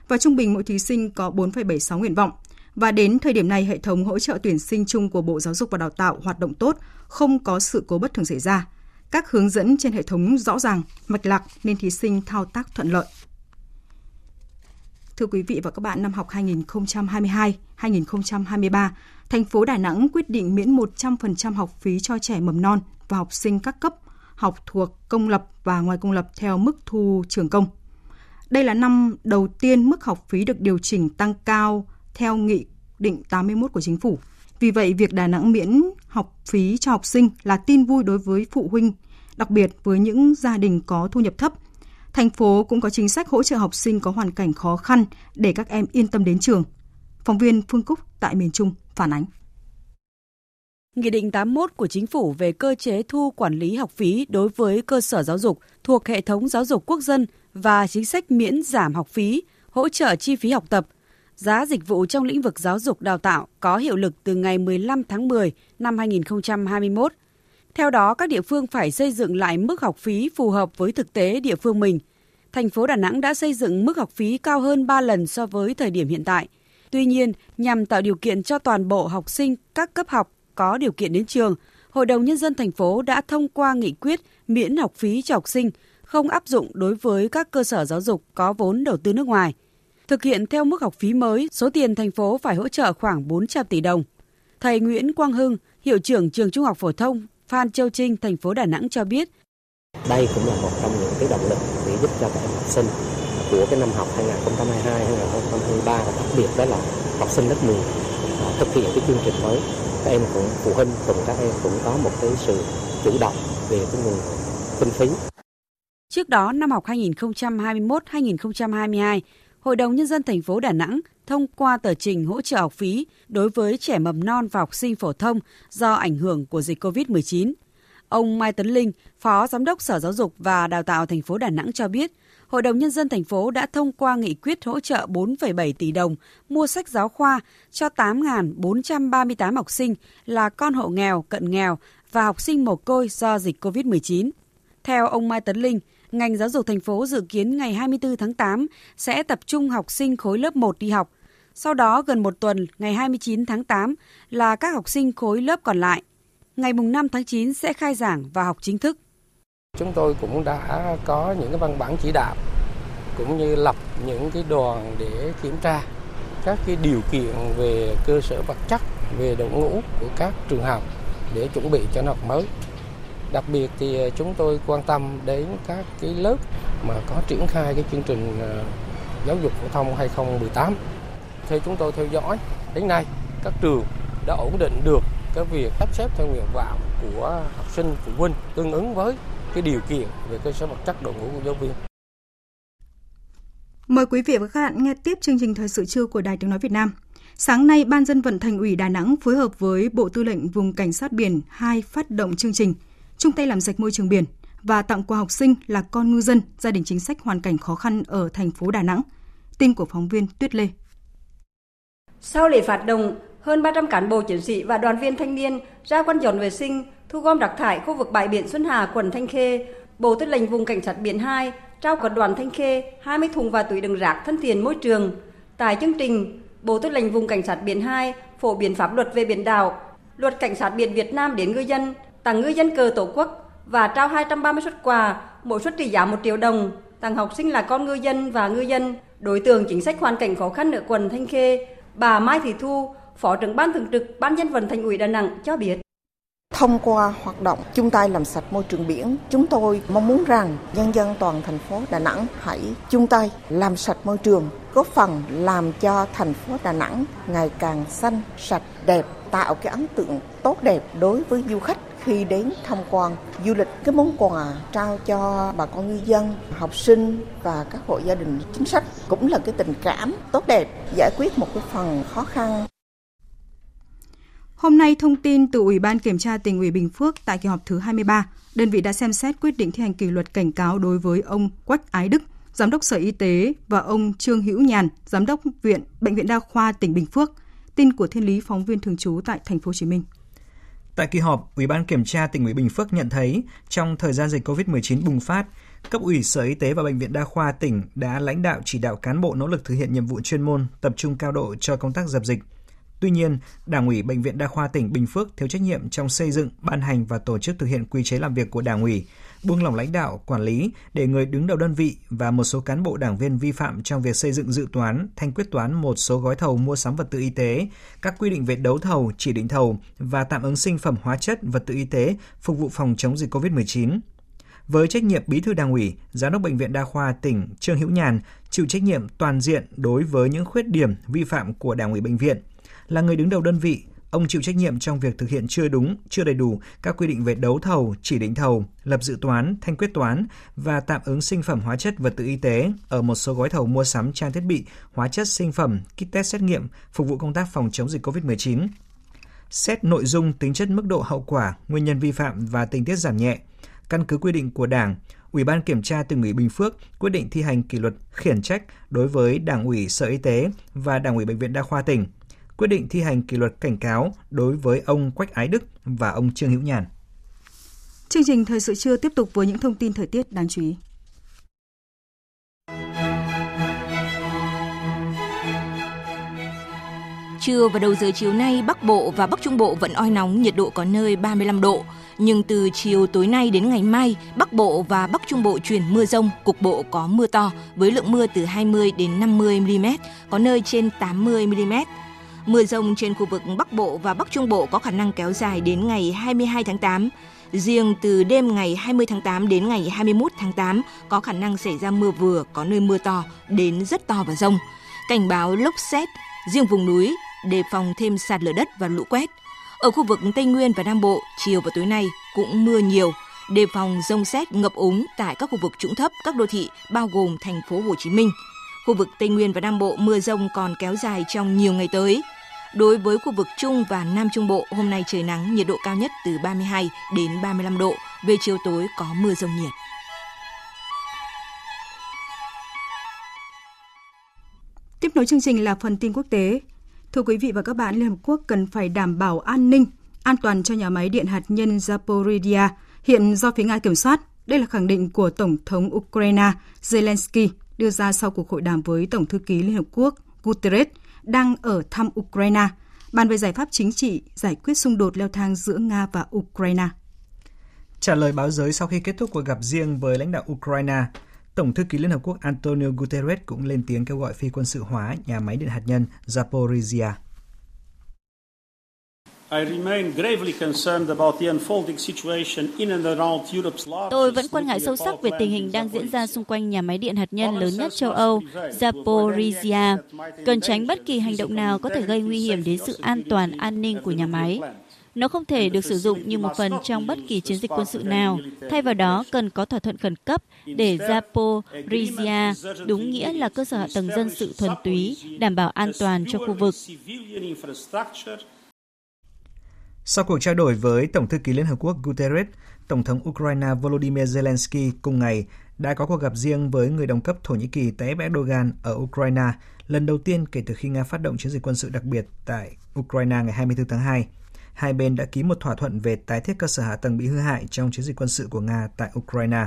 Và trung bình mỗi thí sinh có 4,76 nguyện vọng. Và đến thời điểm này, hệ thống hỗ trợ tuyển sinh chung của Bộ Giáo dục và Đào tạo hoạt động tốt, không có sự cố bất thường xảy ra. Các hướng dẫn trên hệ thống rõ ràng, mạch lạc nên thí sinh thao tác thuận lợi. Thưa quý vị và các bạn, năm học 2022-2023, thành phố Đà Nẵng quyết định miễn 100% học phí cho trẻ mầm non và học sinh các cấp, học thuộc công lập và ngoài công lập theo mức thu trường công. Đây là năm đầu tiên mức học phí được điều chỉnh tăng cao theo Nghị định 81 của Chính phủ. Vì vậy, việc Đà Nẵng miễn học phí cho học sinh là tin vui đối với phụ huynh, đặc biệt với những gia đình có thu nhập thấp. Thành phố cũng có chính sách hỗ trợ học sinh có hoàn cảnh khó khăn để các em yên tâm đến trường. Phóng viên Phương Cúc tại miền Trung phản ánh. Nghị định 81 của Chính phủ về cơ chế thu quản lý học phí đối với cơ sở giáo dục thuộc hệ thống giáo dục quốc dân và chính sách miễn giảm học phí, hỗ trợ chi phí học tập, giá dịch vụ trong lĩnh vực giáo dục đào tạo có hiệu lực từ ngày 15 tháng 10 năm 2021. Theo đó, các địa phương phải xây dựng lại mức học phí phù hợp với thực tế địa phương mình. Thành phố Đà Nẵng đã xây dựng mức học phí cao hơn 3 lần so với thời điểm hiện tại. Tuy nhiên, nhằm tạo điều kiện cho toàn bộ học sinh các cấp học có điều kiện đến trường, Hội đồng Nhân dân thành phố đã thông qua nghị quyết miễn học phí cho học sinh, không áp dụng đối với các cơ sở giáo dục có vốn đầu tư nước ngoài. Thực hiện theo mức học phí mới, số tiền thành phố phải hỗ trợ khoảng 400 tỷ đồng. Thầy Nguyễn Quang Hưng, hiệu trưởng trường Trung học phổ thông Phan Châu Trinh, thành phố Đà Nẵng cho biết. Đây cũng là một trong những cái động lực để giúp cho các học sinh của cái năm học 2022-2023, và đặc biệt đó là học sinh lớp 10 thực hiện cái chương trình mới. Các em cũng, phụ huynh cùng các em cũng có một cái sự chủ động về cái nguồn kinh phí. Trước đó, năm học 2021-2022, Hội đồng Nhân dân thành phố Đà Nẵng thông qua tờ trình hỗ trợ học phí đối với trẻ mầm non và học sinh phổ thông do ảnh hưởng của dịch COVID-19. Ông Mai Tấn Linh, Phó Giám đốc Sở Giáo dục và Đào tạo thành phố Đà Nẵng cho biết, Hội đồng Nhân dân thành phố đã thông qua nghị quyết hỗ trợ 4,7 tỷ đồng mua sách giáo khoa cho 8.438 học sinh là con hộ nghèo, cận nghèo và học sinh mồ côi do dịch COVID-19. Theo ông Mai Tấn Linh, ngành giáo dục thành phố dự kiến ngày 24 tháng 8 sẽ tập trung học sinh khối lớp 1 đi học. Sau đó gần một tuần, ngày 29 tháng 8 là các học sinh khối lớp còn lại. Ngày 5 tháng 9 sẽ khai giảng và học chính thức. Chúng tôi cũng đã có những cái văn bản chỉ đạo cũng như lập những cái đoàn để kiểm tra các cái điều kiện về cơ sở vật chất, về đội ngũ của các trường học để chuẩn bị cho năm học mới. Đặc biệt thì chúng tôi quan tâm đến các cái lớp mà có triển khai cái chương trình giáo dục phổ thông 2018. Theo chúng tôi theo dõi, đến nay các trường đã ổn định được cái việc sắp xếp theo nguyện vọng của học sinh, phụ huynh tương ứng với cái điều kiện về cơ sở vật chất, đội ngũ của giáo viên. Mời quý vị và các bạn nghe tiếp chương trình Thời sự trưa của Đài Tiếng nói Việt Nam. Sáng nay, Ban Dân vận Thành ủy Đà Nẵng phối hợp với Bộ Tư lệnh Vùng Cảnh sát biển 2 phát động chương trình chung tay làm sạch môi trường biển và tặng quà học sinh là con ngư dân, gia đình chính sách hoàn cảnh khó khăn ở thành phố Đà Nẵng. Tin của phóng viên Tuyết Lê. Sau lễ phát động, hơn 300 cán bộ chiến sĩ và đoàn viên thanh niên ra quân dọn vệ sinh, thu gom rác thải khu vực bãi biển Xuân Hà, quận Thanh Khê. Bộ Tư lệnh Vùng Cảnh sát biển 2 trao quần đoàn Thanh Khê 20 thùng và túi đựng rác thân thiện môi trường. Tại chương trình, Bộ Tư lệnh Vùng Cảnh sát biển 2 phổ biến pháp luật về biển đảo, luật cảnh sát biển Việt Nam đến ngư dân, tặng ngư dân cờ Tổ quốc và trao 230 suất quà, mỗi suất trị giá 1 triệu đồng, tặng học sinh là con ngư dân và ngư dân, đối tượng chính sách hoàn cảnh khó khăn ở quận Thanh Khê. Bà Mai Thị Thu, Phó trưởng Ban Thường trực Ban Dân vận Thành ủy Đà Nẵng cho biết. Thông qua hoạt động chung tay làm sạch môi trường biển, chúng tôi mong muốn rằng nhân dân toàn thành phố Đà Nẵng hãy chung tay làm sạch môi trường, góp phần làm cho thành phố Đà Nẵng ngày càng xanh, sạch, đẹp, tạo cái ấn tượng tốt đẹp đối với du khách khi đến tham quan du lịch. Cái món quà trao cho bà con ngư dân, học sinh và các hộ gia đình chính sách cũng là cái tình cảm tốt đẹp, giải quyết một cái phần khó khăn. Hôm nay, thông tin từ Ủy ban Kiểm tra Tỉnh ủy Bình Phước tại kỳ họp thứ 23, đơn vị đã xem xét quyết định thi hành kỷ luật cảnh cáo đối với ông Quách Ái Đức, Giám đốc Sở Y tế và ông Trương Hữu Nhàn, Giám đốc Bệnh viện Đa khoa tỉnh Bình Phước. Tin của Thiên Lý, phóng viên thường trú tại Thành phố Hồ Chí Minh. Tại kỳ họp, Ủy ban Kiểm tra Tỉnh ủy Bình Phước nhận thấy trong thời gian dịch COVID-19 bùng phát, cấp ủy Sở Y tế và Bệnh viện Đa khoa tỉnh đã lãnh đạo chỉ đạo cán bộ nỗ lực thực hiện nhiệm vụ chuyên môn, tập trung cao độ cho công tác dập dịch. Tuy nhiên, Đảng ủy Bệnh viện Đa khoa tỉnh Bình Phước thiếu trách nhiệm trong xây dựng, ban hành và tổ chức thực hiện quy chế làm việc của Đảng ủy, buông lỏng lãnh đạo, quản lý để người đứng đầu đơn vị và một số cán bộ đảng viên vi phạm trong việc xây dựng dự toán, thanh quyết toán một số gói thầu mua sắm vật tư y tế, các quy định về đấu thầu, chỉ định thầu và tạm ứng sinh phẩm hóa chất, vật tư y tế phục vụ phòng chống dịch COVID-19. Với trách nhiệm Bí thư Đảng ủy, Giám đốc Bệnh viện Đa khoa tỉnh Trương Hữu Nhàn chịu trách nhiệm toàn diện đối với những khuyết điểm vi phạm của Đảng ủy bệnh viện. Là người đứng đầu đơn vị, ông chịu trách nhiệm trong việc thực hiện chưa đúng, chưa đầy đủ các quy định về đấu thầu, chỉ định thầu, lập dự toán, thanh quyết toán và tạm ứng sinh phẩm hóa chất vật tư y tế ở một số gói thầu mua sắm trang thiết bị, hóa chất sinh phẩm, kit test xét nghiệm phục vụ công tác phòng chống dịch COVID-19. Xét nội dung, tính chất, mức độ, hậu quả, nguyên nhân vi phạm và tình tiết giảm nhẹ, căn cứ quy định của Đảng, Ủy ban Kiểm tra Tỉnh ủy Bình Phước quyết định thi hành kỷ luật khiển trách đối với Đảng ủy Sở Y tế và Đảng ủy Bệnh viện Đa khoa tỉnh, quyết định thi hành kỷ luật cảnh cáo đối với ông Quách Ái Đức và ông Trương Hữu Nhàn. Chương trình Thời sự trưa tiếp tục với những thông tin thời tiết đáng chú ý. trưa và đầu giờ chiều nay, Bắc Bộ và Bắc Trung Bộ vẫn oi nóng, nhiệt độ có nơi 35 độ. Nhưng từ chiều tối nay đến ngày mai, Bắc Bộ và Bắc Trung Bộ chuyển mưa rông, cục bộ có mưa to, với lượng mưa từ 20 đến 50mm, có nơi trên 80mm. Mưa rông trên khu vực Bắc Bộ và Bắc Trung Bộ có khả năng kéo dài đến ngày 22 tháng 8. Riêng từ đêm ngày 20 tháng 8 đến ngày 21 tháng 8 có khả năng xảy ra mưa vừa, có nơi mưa to đến rất to và rông. Cảnh báo lốc sét, riêng vùng núi đề phòng thêm sạt lở đất và lũ quét. Ở khu vực Tây Nguyên và Nam Bộ, chiều và tối nay cũng mưa nhiều, đề phòng dông sét ngập úng tại các khu vực trũng thấp, các đô thị bao gồm thành phố Hồ Chí Minh. Khu vực Tây Nguyên và Nam Bộ mưa dông còn kéo dài trong nhiều ngày tới. Đối với khu vực Trung và Nam Trung Bộ, hôm nay trời nắng, nhiệt độ cao nhất từ 32 đến 35 độ, về chiều tối có mưa dông nhiệt. Tiếp nối chương trình là phần tin quốc tế. Thưa quý vị và các bạn, Liên Hợp Quốc cần phải đảm bảo an ninh, an toàn cho nhà máy điện hạt nhân Zaporizhzhia, hiện do phía Nga kiểm soát. Đây là khẳng định của Tổng thống Ukraine Zelensky đưa ra sau cuộc hội đàm với Tổng thư ký Liên Hợp Quốc Guterres đang ở thăm Ukraine, bàn về giải pháp chính trị giải quyết xung đột leo thang giữa Nga và Ukraine. Trả lời báo giới sau khi kết thúc cuộc gặp riêng với lãnh đạo Ukraine, Tổng thư ký Liên Hợp Quốc Antonio Guterres cũng lên tiếng kêu gọi phi quân sự hóa nhà máy điện hạt nhân Zaporizhzhia. Tôi vẫn quan ngại sâu sắc về tình hình đang diễn ra xung quanh nhà máy điện hạt nhân lớn nhất châu Âu, Zaporizhzhia. Cần tránh bất kỳ hành động nào có thể gây nguy hiểm đến sự an toàn, an ninh của nhà máy. Nó không thể được sử dụng như một phần trong bất kỳ chiến dịch quân sự nào. Thay vào đó, cần có thỏa thuận khẩn cấp để Zaporizhzhia đúng nghĩa là cơ sở hạ tầng dân sự thuần túy, đảm bảo an toàn cho khu vực. Sau cuộc trao đổi với Tổng thư ký Liên Hợp Quốc Guterres, Tổng thống Ukraine Volodymyr Zelensky cùng ngày đã có cuộc gặp riêng với người đồng cấp Thổ Nhĩ Kỳ Tayyip Erdogan ở Ukraine, lần đầu tiên kể từ khi Nga phát động chiến dịch quân sự đặc biệt tại Ukraine ngày 24 tháng 2. Hai bên đã ký một thỏa thuận về tái thiết cơ sở hạ tầng bị hư hại trong chiến dịch quân sự của Nga tại Ukraine.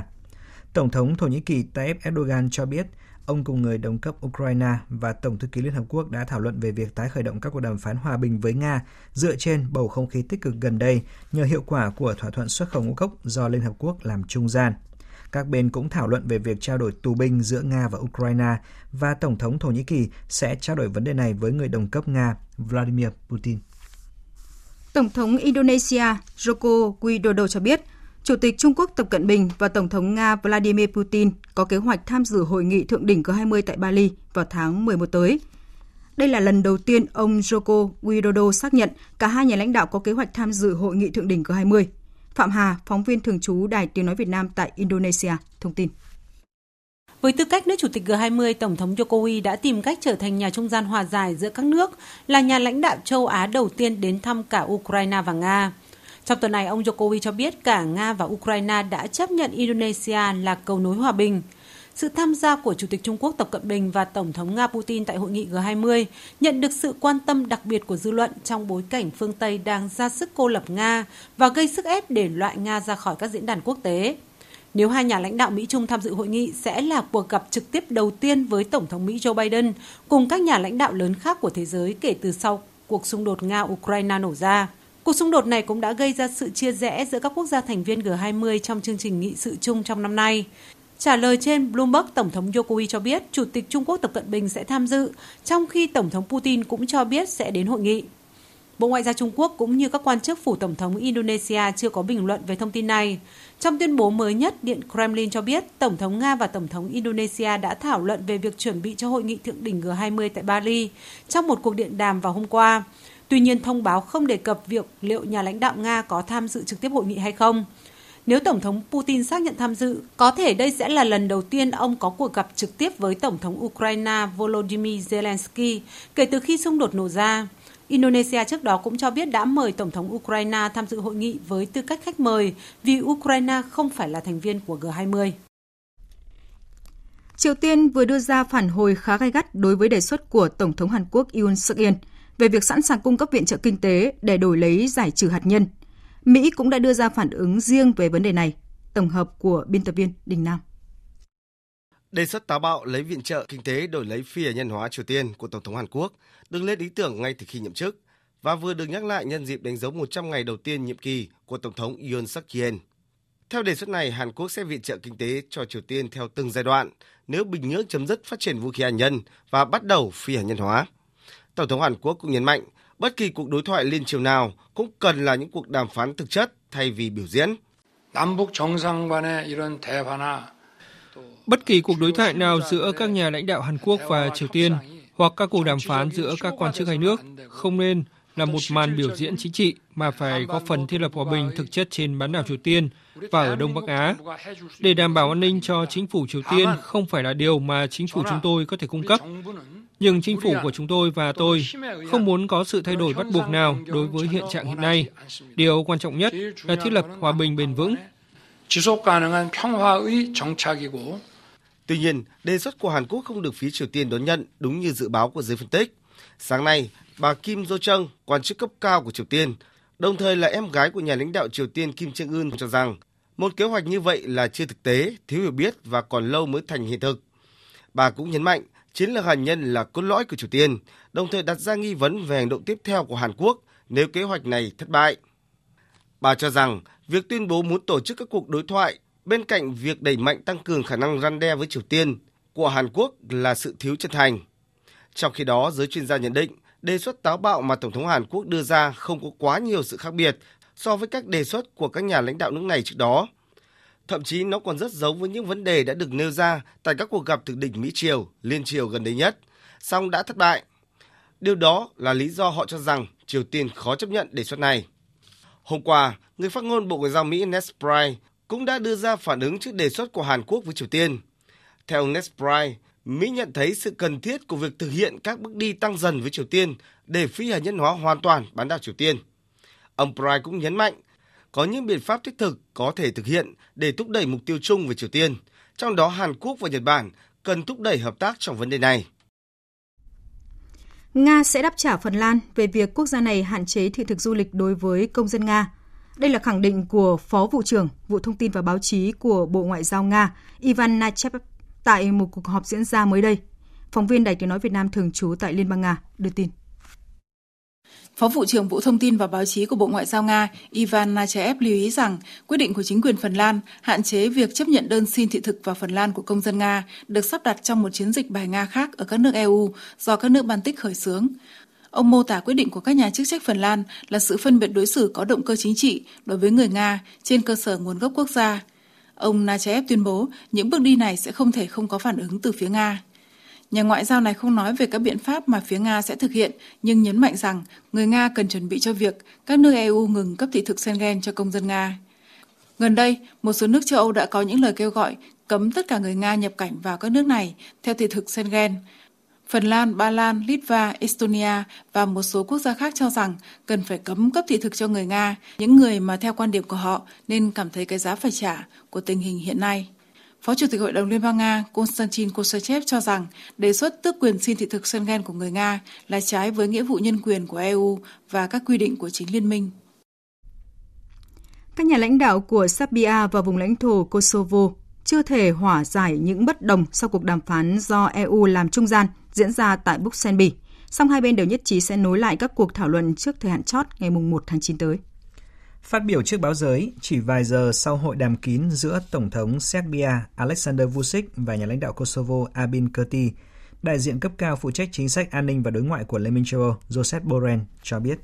Tổng thống Thổ Nhĩ Kỳ Tayyip Erdogan cho biết, ông cùng người đồng cấp Ukraine và Tổng thư ký Liên Hợp Quốc đã thảo luận về việc tái khởi động các cuộc đàm phán hòa bình với Nga dựa trên bầu không khí tích cực gần đây nhờ hiệu quả của thỏa thuận xuất khẩu ngũ cốc do Liên Hợp Quốc làm trung gian. Các bên cũng thảo luận về việc trao đổi tù binh giữa Nga và Ukraine và Tổng thống Thổ Nhĩ Kỳ sẽ trao đổi vấn đề này với người đồng cấp Nga Vladimir Putin. Tổng thống Indonesia Joko Widodo cho biết, Chủ tịch Trung Quốc Tập Cận Bình và Tổng thống Nga Vladimir Putin có kế hoạch tham dự hội nghị thượng đỉnh G20 tại Bali vào tháng 11 tới. Đây là lần đầu tiên ông Joko Widodo xác nhận cả hai nhà lãnh đạo có kế hoạch tham dự hội nghị thượng đỉnh G20. Phạm Hà, phóng viên thường trú Đài Tiếng Nói Việt Nam tại Indonesia, thông tin. Với tư cách nước chủ tịch G20, Tổng thống Jokowi đã tìm cách trở thành nhà trung gian hòa giải giữa các nước, là nhà lãnh đạo châu Á đầu tiên đến thăm cả Ukraine và Nga. Trong tuần này, ông Jokowi cho biết cả Nga và Ukraine đã chấp nhận Indonesia là cầu nối hòa bình. Sự tham gia của Chủ tịch Trung Quốc Tập Cận Bình và Tổng thống Nga Putin tại hội nghị G20 nhận được sự quan tâm đặc biệt của dư luận trong bối cảnh phương Tây đang ra sức cô lập Nga và gây sức ép để loại Nga ra khỏi các diễn đàn quốc tế. Nếu hai nhà lãnh đạo Mỹ-Trung tham dự hội nghị sẽ là cuộc gặp trực tiếp đầu tiên với Tổng thống Mỹ Joe Biden cùng các nhà lãnh đạo lớn khác của thế giới kể từ sau cuộc xung đột Nga-Ukraine nổ ra. Cuộc xung đột này cũng đã gây ra sự chia rẽ giữa các quốc gia thành viên G20 trong chương trình nghị sự chung trong năm nay. Trả lời trên Bloomberg, Tổng thống Jokowi cho biết Chủ tịch Trung Quốc Tập Cận Bình sẽ tham dự, trong khi Tổng thống Putin cũng cho biết sẽ đến hội nghị. Bộ Ngoại giao Trung Quốc cũng như các quan chức phủ Tổng thống Indonesia chưa có bình luận về thông tin này. Trong tuyên bố mới nhất, Điện Kremlin cho biết Tổng thống Nga và Tổng thống Indonesia đã thảo luận về việc chuẩn bị cho hội nghị thượng đỉnh G20 tại Bali trong một cuộc điện đàm vào hôm qua. Tuy nhiên, thông báo không đề cập việc liệu nhà lãnh đạo Nga có tham dự trực tiếp hội nghị hay không. Nếu Tổng thống Putin xác nhận tham dự, có thể đây sẽ là lần đầu tiên ông có cuộc gặp trực tiếp với Tổng thống Ukraine Volodymyr Zelensky kể từ khi xung đột nổ ra. Indonesia trước đó cũng cho biết đã mời Tổng thống Ukraine tham dự hội nghị với tư cách khách mời vì Ukraine không phải là thành viên của G20. Triều Tiên vừa đưa ra phản hồi khá gay gắt đối với đề xuất của Tổng thống Hàn Quốc Yoon Suk Yeol về việc sẵn sàng cung cấp viện trợ kinh tế để đổi lấy giải trừ hạt nhân. Mỹ cũng đã đưa ra phản ứng riêng về vấn đề này. Tổng hợp của biên tập viên Đình Nam. Đề xuất táo bạo lấy viện trợ kinh tế đổi lấy phi hạt nhân hóa Triều Tiên của Tổng thống Hàn Quốc được lên ý tưởng ngay từ khi nhậm chức và vừa được nhắc lại nhân dịp đánh dấu 100 ngày đầu tiên nhiệm kỳ của Tổng thống Yoon Suk Yeol. Theo đề xuất này, Hàn Quốc sẽ viện trợ kinh tế cho Triều Tiên theo từng giai đoạn nếu Bình Nhưỡng chấm dứt phát triển vũ khí hạt nhân và bắt đầu phi hạt nhân hóa. Tổng thống Hàn Quốc cũng nhấn mạnh, bất kỳ cuộc đối thoại liên triều nào cũng cần là những cuộc đàm phán thực chất thay vì biểu diễn. Bất kỳ cuộc đối thoại nào giữa các nhà lãnh đạo Hàn Quốc và Triều Tiên hoặc các cuộc đàm phán giữa các quan chức hai nước không nên là một màn biểu diễn chính trị mà phải góp phần thiết lập hòa bình thực chất trên bán đảo Triều Tiên và ở Đông Bắc Á. Để đảm bảo an ninh cho chính phủ Triều Tiên không phải là điều mà chính phủ chúng tôi có thể cung cấp. Nhưng chính phủ của chúng tôi và tôi không muốn có sự thay đổi bắt buộc nào đối với hiện trạng hiện nay. Điều quan trọng nhất là thiết lập hòa bình bền vững. Tuy nhiên, đề xuất của Hàn Quốc không được phía Triều Tiên đón nhận đúng như dự báo của giới phân tích. Sáng nay, bà Kim Jo-chung, quan chức cấp cao của Triều Tiên, đồng thời là em gái của nhà lãnh đạo Triều Tiên Kim Jong-un cho rằng một kế hoạch như vậy là chưa thực tế, thiếu hiểu biết và còn lâu mới thành hiện thực. Bà cũng nhấn mạnh chiến lược hạt nhân là cốt lõi của Triều Tiên, đồng thời đặt ra nghi vấn về hành động tiếp theo của Hàn Quốc nếu kế hoạch này thất bại. Bà cho rằng việc tuyên bố muốn tổ chức các cuộc đối thoại bên cạnh việc đẩy mạnh tăng cường khả năng răn đe với Triều Tiên của Hàn Quốc là sự thiếu chân thành. Trong khi đó, giới chuyên gia nhận định đề xuất táo bạo mà Tổng thống Hàn Quốc đưa ra không có quá nhiều sự khác biệt so với các đề xuất của các nhà lãnh đạo nước này trước đó. Thậm chí nó còn rất giống với những vấn đề đã được nêu ra tại các cuộc gặp thượng đỉnh Mỹ-Triều, Liên Triều gần đây nhất, song đã thất bại. Điều đó là lý do họ cho rằng Triều Tiên khó chấp nhận đề xuất này. Hôm qua, người phát ngôn Bộ Ngoại giao Mỹ Ned Price cũng đã đưa ra phản ứng trước đề xuất của Hàn Quốc với Triều Tiên. Theo Ned Price, Mỹ nhận thấy sự cần thiết của việc thực hiện các bước đi tăng dần với Triều Tiên để phi hạt nhân hóa hoàn toàn bán đảo Triều Tiên. Ông Price cũng nhấn mạnh có những biện pháp thiết thực có thể thực hiện để thúc đẩy mục tiêu chung về Triều Tiên, trong đó Hàn Quốc và Nhật Bản cần thúc đẩy hợp tác trong vấn đề này. Nga sẽ đáp trả Phần Lan về việc quốc gia này hạn chế thị thực du lịch đối với công dân Nga. Đây là khẳng định của Phó Vụ trưởng Vụ Thông tin và Báo chí của Bộ Ngoại giao Nga Ivan Nachev tại một cuộc họp diễn ra mới đây. Phóng viên Đài Tiếng Nói Việt Nam thường trú tại Liên bang Nga đưa tin. Phó Vụ trưởng Vụ Thông tin và Báo chí của Bộ Ngoại giao Nga Ivan Nachev lưu ý rằng quyết định của chính quyền Phần Lan hạn chế việc chấp nhận đơn xin thị thực vào Phần Lan của công dân Nga được sắp đặt trong một chiến dịch bài Nga khác ở các nước EU do các nước Baltic khởi xướng. Ông mô tả quyết định của các nhà chức trách Phần Lan là sự phân biệt đối xử có động cơ chính trị đối với người Nga trên cơ sở nguồn gốc quốc gia. Ông Nachev tuyên bố những bước đi này sẽ không có phản ứng từ phía Nga. Nhà ngoại giao này không nói về các biện pháp mà phía Nga sẽ thực hiện, nhưng nhấn mạnh rằng người Nga cần chuẩn bị cho việc các nước EU ngừng cấp thị thực Schengen cho công dân Nga. Gần đây, một số nước châu Âu đã có những lời kêu gọi cấm tất cả người Nga nhập cảnh vào các nước này theo thị thực Schengen. Phần Lan, Ba Lan, Litva, Estonia và một số quốc gia khác cho rằng cần phải cấm cấp thị thực cho người Nga, những người mà theo quan điểm của họ nên cảm thấy cái giá phải trả của tình hình hiện nay. Phó Chủ tịch Hội đồng Liên bang Nga Konstantin Kosachev cho rằng đề xuất tước quyền xin thị thực Schengen của người Nga là trái với nghĩa vụ nhân quyền của EU và các quy định của chính liên minh. Các nhà lãnh đạo của Serbia và vùng lãnh thổ Kosovo chưa thể hòa giải những bất đồng sau cuộc đàm phán do EU làm trung gian diễn ra tại Bruxelles, Bỉ. Song hai bên đều nhất trí sẽ nối lại các cuộc thảo luận trước thời hạn chót ngày 1 tháng 9 tới. Phát biểu trước báo giới, chỉ vài giờ sau hội đàm kín giữa Tổng thống Serbia Aleksandar Vučić và nhà lãnh đạo Kosovo Albin Kurti, đại diện cấp cao phụ trách chính sách an ninh và đối ngoại của Liên minh châu Âu Josep Borrell cho biết.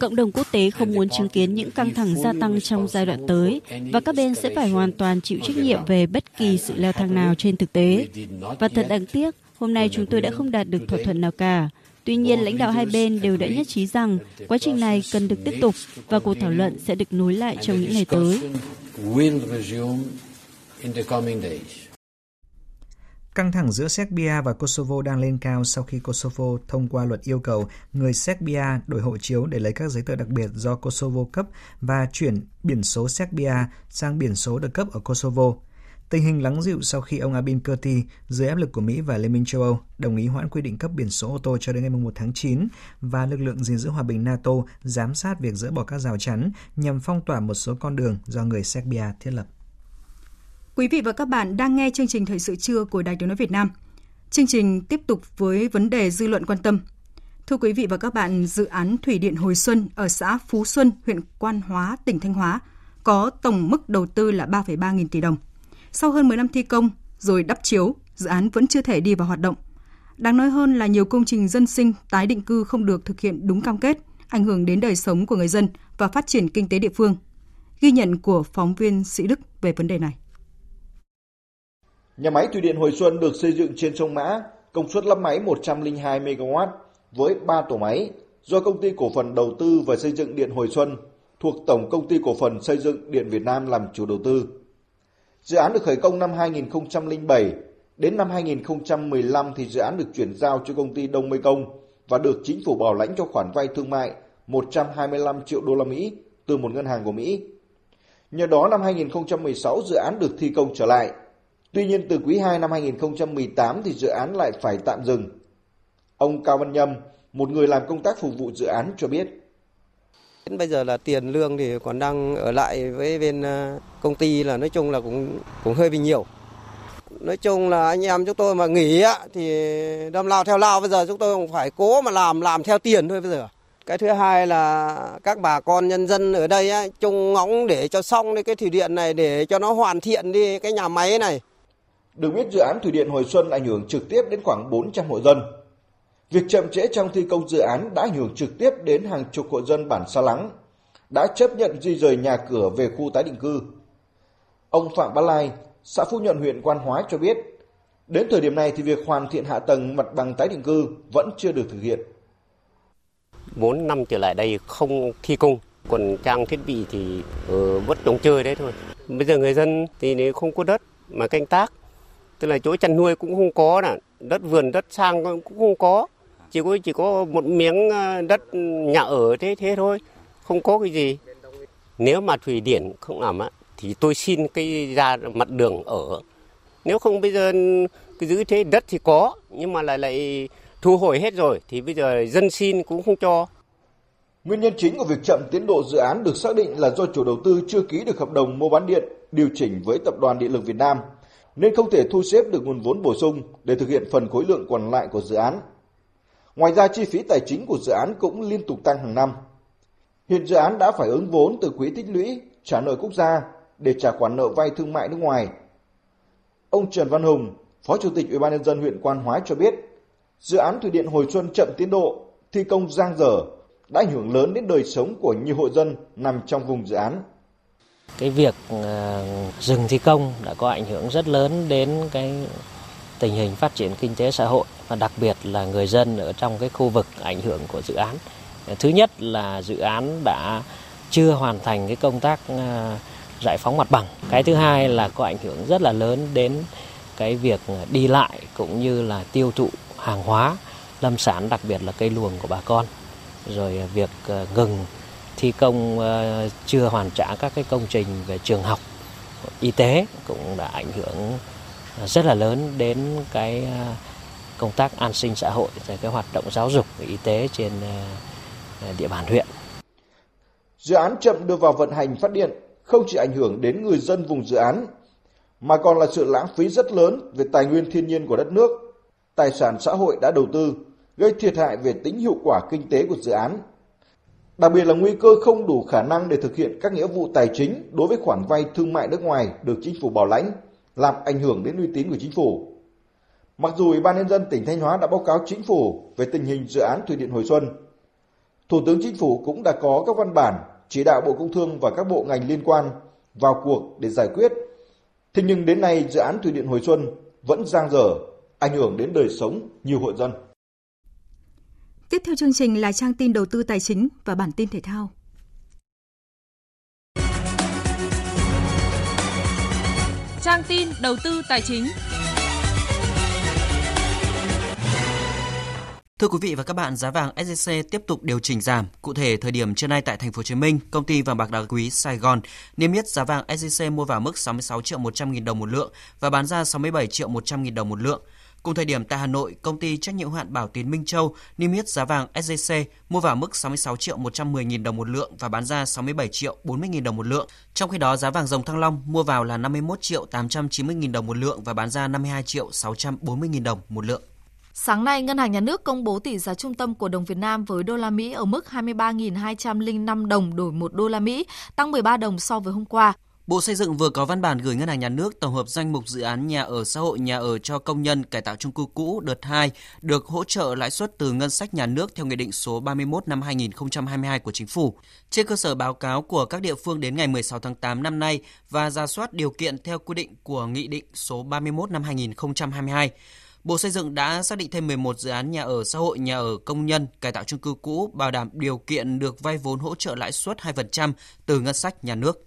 Cộng đồng quốc tế không muốn chứng kiến những căng thẳng gia tăng trong giai đoạn tới và các bên sẽ phải hoàn toàn chịu trách nhiệm về bất kỳ sự leo thang nào trên thực tế. Và thật đáng tiếc, hôm nay chúng tôi đã không đạt được thỏa thuận nào cả. Tuy nhiên, lãnh đạo hai bên đều đã nhất trí rằng quá trình này cần được tiếp tục và cuộc thảo luận sẽ được nối lại trong những ngày tới. Căng thẳng giữa Serbia và Kosovo đang lên cao sau khi Kosovo thông qua luật yêu cầu người Serbia đổi hộ chiếu để lấy các giấy tờ đặc biệt do Kosovo cấp và chuyển biển số Serbia sang biển số được cấp ở Kosovo. Tình hình lắng dịu sau khi ông Albin Kurti, dưới áp lực của Mỹ và Liên minh châu Âu, đồng ý hoãn quy định cấp biển số ô tô cho đến ngày 1 tháng 9 và lực lượng gìn giữ hòa bình NATO giám sát việc dỡ bỏ các rào chắn nhằm phong tỏa một số con đường do người Serbia thiết lập. Quý vị và các bạn đang nghe chương trình Thời sự trưa của Đài Tiếng nói Việt Nam. Chương trình tiếp tục với vấn đề dư luận quan tâm. Thưa quý vị và các bạn, dự án Thủy điện Hồi Xuân ở xã Phú Xuân, huyện Quan Hóa, tỉnh Thanh Hóa có tổng mức đầu tư là 3,3 nghìn tỷ đồng. Sau hơn 10 năm thi công rồi đắp chiếu, dự án vẫn chưa thể đi vào hoạt động. Đáng nói hơn là nhiều công trình dân sinh, tái định cư không được thực hiện đúng cam kết, ảnh hưởng đến đời sống của người dân và phát triển kinh tế địa phương. Ghi nhận của phóng viên Sĩ Đức về vấn đề này. Nhà máy Thủy điện Hồi Xuân được xây dựng trên sông Mã, công suất lắp máy 102 MW với 3 tổ máy do Công ty Cổ phần Đầu tư và Xây dựng Điện Hồi Xuân thuộc Tổng Công ty Cổ phần Xây dựng Điện Việt Nam làm chủ đầu tư. Dự án được khởi công năm 2007, đến năm 2015 thì dự án được chuyển giao cho công ty Đông Mê Công và được chính phủ bảo lãnh cho khoản vay thương mại 125 triệu đô la Mỹ từ một ngân hàng của Mỹ. Nhờ đó năm 2016 dự án được thi công trở lại. Tuy nhiên từ quý 2 năm 2018 thì dự án lại phải tạm dừng. Ông Cao Văn Nhâm, một người làm công tác phục vụ dự án cho biết. Đến bây giờ là tiền lương thì còn đang ở lại với bên công ty, là nói chung là cũng hơi bị nhiều. Nói chung là anh em chúng tôi mà nghỉ thì đâm lao theo lao, bây giờ chúng tôi cũng phải cố mà làm theo tiền thôi bây giờ. Cái thứ hai là các bà con nhân dân ở đây trông ngóng để cho xong cái thủy điện này, để cho nó hoàn thiện đi cái nhà máy này. Được biết dự án Thủy điện Hồi Xuân ảnh hưởng trực tiếp đến khoảng 400 hộ dân. Việc chậm trễ trong thi công dự án đã ảnh hưởng trực tiếp đến hàng chục hộ dân bản Sa Lắng, đã chấp nhận di rời nhà cửa về khu tái định cư. Ông Phạm Bá Lai, xã Phú Nhuận, huyện Quan Hóa cho biết, đến thời điểm này thì việc hoàn thiện hạ tầng mặt bằng tái định cư vẫn chưa được thực hiện. 4 năm trở lại đây không thi công, còn trang thiết bị thì vẫn trống chơi đấy thôi. Bây giờ người dân thì nếu không có đất mà canh tác, tức là chỗ chăn nuôi cũng không có, đất vườn, đất sang cũng không có. Chỉ có một miếng đất nhà ở thế thôi, không có cái gì. Nếu mà thủy điện không làm thì tôi xin cái ra mặt đường ở. Nếu không bây giờ cứ giữ thế, đất thì có nhưng mà lại thu hồi hết rồi thì bây giờ dân xin cũng không cho. Nguyên nhân chính của việc chậm tiến độ dự án được xác định là do chủ đầu tư chưa ký được hợp đồng mua bán điện điều chỉnh với Tập đoàn Điện lực Việt Nam nên không thể thu xếp được nguồn vốn bổ sung để thực hiện phần khối lượng còn lại của dự án. Ngoài ra chi phí tài chính của dự án cũng liên tục tăng hàng năm. Hiện dự án đã phải ứng vốn từ quỹ tích lũy, trả nợ quốc gia để trả khoản nợ vay thương mại nước ngoài. Ông Trần Văn Hùng, Phó Chủ tịch Ủy ban nhân dân huyện Quan Hóa cho biết, dự án Thủy điện Hồi Xuân chậm tiến độ, thi công dang dở đã ảnh hưởng lớn đến đời sống của nhiều hộ dân nằm trong vùng dự án. Cái việc dừng thi công đã có ảnh hưởng rất lớn đến cái tình hình phát triển kinh tế xã hội và đặc biệt là người dân ở trong cái khu vực ảnh hưởng của dự án. Thứ nhất là dự án đã chưa hoàn thành cái công tác giải phóng mặt bằng. Cái thứ hai là có ảnh hưởng rất là lớn đến cái việc đi lại cũng như là tiêu thụ hàng hóa, lâm sản, đặc biệt là cây luồng của bà con. Rồi việc ngừng thi công chưa hoàn trả các cái công trình về trường học, y tế cũng đã ảnh hưởng rất là lớn đến cái công tác an sinh xã hội, rồi cái hoạt động giáo dục và y tế trên địa bàn huyện. Dự án chậm đưa vào vận hành phát điện không chỉ ảnh hưởng đến người dân vùng dự án mà còn là sự lãng phí rất lớn về tài nguyên thiên nhiên của đất nước, tài sản xã hội đã đầu tư, gây thiệt hại về tính hiệu quả kinh tế của dự án. Đặc biệt là nguy cơ không đủ khả năng để thực hiện các nghĩa vụ tài chính đối với khoản vay thương mại nước ngoài được chính phủ bảo lãnh, làm ảnh hưởng đến uy tín của chính phủ. Mặc dù Ủy ban nhân dân tỉnh Thanh Hóa đã báo cáo chính phủ về tình hình dự án Thủy điện Hồi Xuân, Thủ tướng Chính phủ cũng đã có các văn bản chỉ đạo Bộ Công Thương và các bộ ngành liên quan vào cuộc để giải quyết. Thế nhưng đến nay dự án Thủy điện Hồi Xuân vẫn dang dở, ảnh hưởng đến đời sống nhiều hộ dân. Tiếp theo chương trình là trang tin đầu tư tài chính và bản tin thể thao. Trang tin đầu tư tài chính. Thưa quý vị và các bạn, giá vàng SJC tiếp tục điều chỉnh giảm. Cụ thể, thời điểm trưa nay tại Thành phố Hồ Chí Minh, công ty vàng bạc đá quý Sài Gòn niêm yết giá vàng SJC mua vào mức 66 triệu 100 nghìn đồng một lượng và bán ra 67 triệu 100 nghìn đồng một lượng. Cùng thời điểm tại Hà Nội, công ty trách nhiệm hữu hạn Bảo Tín Minh Châu niêm yết giá vàng SJC mua vào mức 66.110.000 đồng một lượng và bán ra 67.040.000 đồng một lượng. Trong khi đó, giá vàng dòng Thăng Long mua vào là 51.890.000 đồng một lượng và bán ra 52.640.000 đồng một lượng. Sáng nay, Ngân hàng Nhà nước công bố tỷ giá trung tâm của đồng Việt Nam với đô la Mỹ ở mức 23.205 đồng đổi 1 đô la Mỹ, tăng 13 đồng so với hôm qua. Bộ Xây dựng vừa có văn bản gửi Ngân hàng Nhà nước tổng hợp danh mục dự án nhà ở xã hội, nhà ở cho công nhân cải tạo chung cư cũ đợt 2 được hỗ trợ lãi suất từ ngân sách nhà nước theo Nghị định số 31 năm 2022 của Chính phủ. Trên cơ sở báo cáo của các địa phương đến ngày 16 tháng 8 năm nay và rà soát điều kiện theo quy định của Nghị định số 31 năm 2022, Bộ Xây dựng đã xác định thêm 11 dự án nhà ở xã hội, nhà ở công nhân, cải tạo chung cư cũ bảo đảm điều kiện được vay vốn hỗ trợ lãi suất 2% từ ngân sách nhà nước.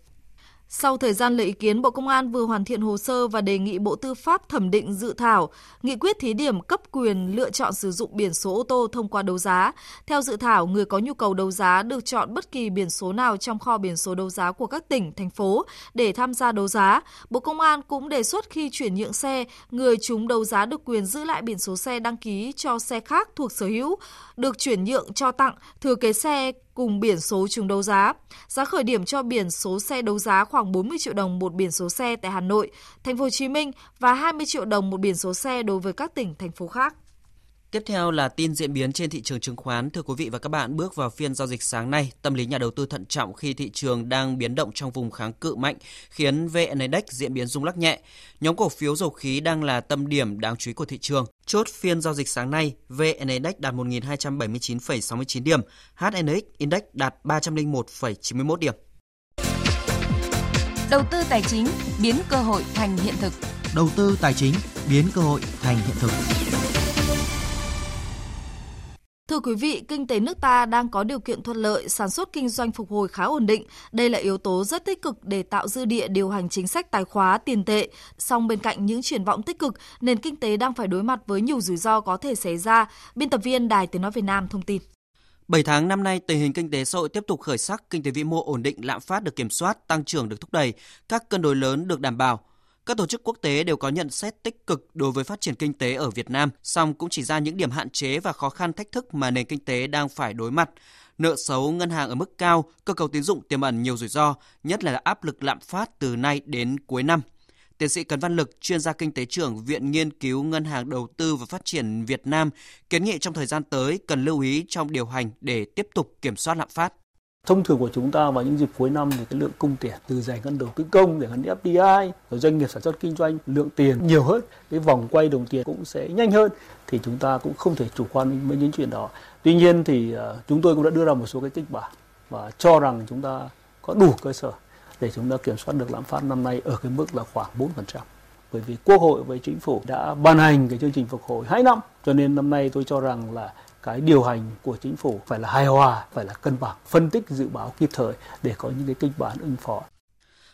Sau thời gian lấy ý kiến, Bộ Công an vừa hoàn thiện hồ sơ và đề nghị Bộ Tư pháp thẩm định dự thảo nghị quyết thí điểm cấp quyền lựa chọn sử dụng biển số ô tô thông qua đấu giá. Theo dự thảo, người có nhu cầu đấu giá được chọn bất kỳ biển số nào trong kho biển số đấu giá của các tỉnh, thành phố để tham gia đấu giá. Bộ Công an cũng đề xuất khi chuyển nhượng xe, người trúng đấu giá được quyền giữ lại biển số xe đăng ký cho xe khác thuộc sở hữu, được chuyển nhượng cho tặng, thừa kế xe cùng biển số trúng đấu giá. Giá khởi điểm cho biển số xe đấu giá khoảng 40 triệu đồng một biển số xe tại Hà Nội, Thành phố Hồ Chí Minh và 20 triệu đồng một biển số xe đối với các tỉnh, thành phố khác. Tiếp theo là tin diễn biến trên thị trường chứng khoán. Thưa quý vị và các bạn, bước vào phiên giao dịch sáng nay, tâm lý nhà đầu tư thận trọng khi thị trường đang biến động trong vùng kháng cự mạnh, khiến VN Index diễn biến rung lắc nhẹ. Nhóm cổ phiếu dầu khí đang là tâm điểm đáng chú ý của thị trường. Chốt phiên giao dịch sáng nay, VN Index đạt 1.279,69 điểm, HNX Index đạt 301,91 điểm. Đầu tư tài chính biến cơ hội thành hiện thực. Thưa quý vị, kinh tế nước ta đang có điều kiện thuận lợi, sản xuất kinh doanh phục hồi khá ổn định. Đây là yếu tố rất tích cực để tạo dư địa điều hành chính sách tài khóa, tiền tệ. Song bên cạnh những triển vọng tích cực, nền kinh tế đang phải đối mặt với nhiều rủi ro có thể xảy ra. Biên tập viên Đài Tiếng Nói Việt Nam thông tin. 7 tháng năm nay, tình hình kinh tế xã hội tiếp tục khởi sắc, kinh tế vĩ mô ổn định, lạm phát được kiểm soát, tăng trưởng được thúc đẩy, các cân đối lớn được đảm bảo. Các tổ chức quốc tế đều có nhận xét tích cực đối với phát triển kinh tế ở Việt Nam, song cũng chỉ ra những điểm hạn chế và khó khăn thách thức mà nền kinh tế đang phải đối mặt. Nợ xấu ngân hàng ở mức cao, cơ cấu tín dụng tiềm ẩn nhiều rủi ro, nhất là áp lực lạm phát từ nay đến cuối năm. Tiến sĩ Cấn Văn Lực, chuyên gia kinh tế trưởng Viện Nghiên cứu Ngân hàng Đầu tư và Phát triển Việt Nam, kiến nghị trong thời gian tới cần lưu ý trong điều hành để tiếp tục kiểm soát lạm phát. Thông thường của chúng ta vào những dịp cuối năm thì cái lượng cung tiền từ giải ngân đầu tư công, giải ngân FDI, rồi doanh nghiệp sản xuất kinh doanh, lượng tiền nhiều hơn, cái vòng quay đồng tiền cũng sẽ nhanh hơn, thì chúng ta cũng không thể chủ quan với những chuyện đó. Tuy nhiên thì chúng tôi cũng đã đưa ra một số cái kịch bản và cho rằng chúng ta có đủ cơ sở để chúng ta kiểm soát được lạm phát năm nay ở cái mức là khoảng 4%. Bởi vì Quốc hội với Chính phủ đã ban hành cái chương trình phục hồi 2 năm, cho nên năm nay tôi cho rằng là cái điều hành của Chính phủ phải là hài hòa, phải là cân bằng, phân tích dự báo kịp thời để có những cái kịch bản ứng phó.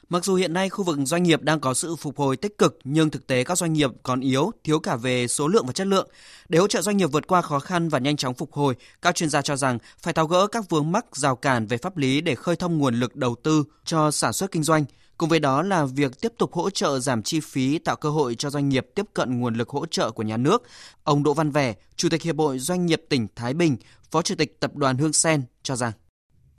Mặc dù hiện nay khu vực doanh nghiệp đang có sự phục hồi tích cực, nhưng thực tế các doanh nghiệp còn yếu, thiếu cả về số lượng và chất lượng. Để hỗ trợ doanh nghiệp vượt qua khó khăn và nhanh chóng phục hồi, các chuyên gia cho rằng phải tháo gỡ các vướng mắc rào cản về pháp lý để khơi thông nguồn lực đầu tư cho sản xuất kinh doanh. Cùng với đó là việc tiếp tục hỗ trợ giảm chi phí, tạo cơ hội cho doanh nghiệp tiếp cận nguồn lực hỗ trợ của nhà nước. Ông Đỗ Văn Vẻ, Chủ tịch Hiệp hội Doanh nghiệp tỉnh Thái Bình, Phó Chủ tịch Tập đoàn Hương Sen cho rằng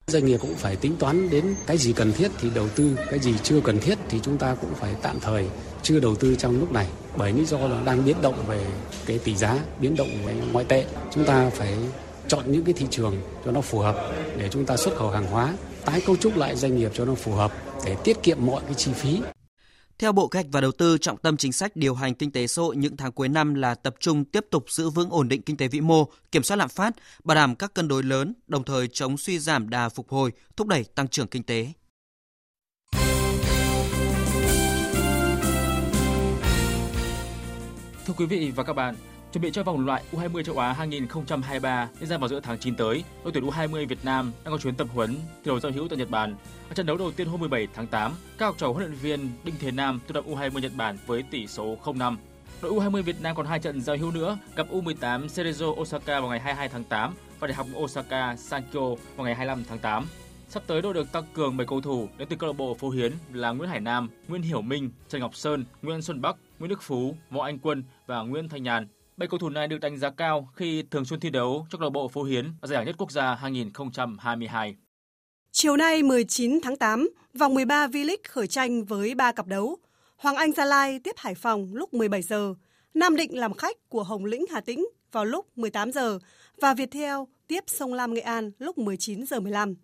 doanh nghiệp cũng phải tính toán đến cái gì cần thiết thì đầu tư, cái gì chưa cần thiết thì chúng ta cũng phải tạm thời chưa đầu tư trong lúc này. Bởi lý do là đang biến động về cái tỷ giá, biến động về ngoại tệ. Chúng ta phải chọn những cái thị trường cho nó phù hợp để chúng ta xuất khẩu hàng hóa, tái cấu trúc lại doanh nghiệp cho nó phù hợp để tiết kiệm mọi cái chi phí. Theo Bộ Kế hoạch và Đầu tư, trọng tâm chính sách điều hành kinh tế xã hội những tháng cuối năm là tập trung tiếp tục giữ vững ổn định kinh tế vĩ mô, kiểm soát lạm phát, bảo đảm các cân đối lớn, đồng thời chống suy giảm đà phục hồi, thúc đẩy tăng trưởng kinh tế. Thưa quý vị và các bạn, chuẩn bị cho vòng loại U20 châu Á 2023 diễn ra vào giữa tháng 9 tới, đội tuyển U20 Việt Nam đang có chuyến tập huấn thi đấu giao hữu tại Nhật Bản. Ở trận đấu đầu tiên hôm 17 tháng 8, các học trò huấn luyện viên Đinh Thế Nam tiếp đón U20 Nhật Bản với tỷ số 0-5. Đội U20 Việt Nam còn 2 trận giao hữu nữa, gặp U18 Cerezo Osaka vào ngày 22 tháng 8 và Đại học Osaka Sankyo vào ngày 25 tháng 8. Sắp tới đội được tăng cường 7 cầu thủ đến từ câu lạc bộ Phú Hiến là Nguyễn Hải Nam, Nguyễn Hiểu Minh, Trần Ngọc Sơn, Nguyễn Xuân Bắc, Nguyễn Đức Phú, Võ Anh Quân và Nguyễn Thanh Nhàn. Bảy cầu thủ này được đánh giá cao khi thường xuyên thi đấu cho câu lạc bộ Phú Hiến ở giải Giải nhất quốc gia 2022. Chiều nay 19 tháng 8, vòng 13 V-League khởi tranh với 3 cặp đấu. Hoàng Anh Gia Lai tiếp Hải Phòng lúc 17 giờ, Nam Định làm khách của Hồng Lĩnh Hà Tĩnh vào lúc 18 giờ và Viettel tiếp Sông Lam Nghệ An lúc 19 giờ 15.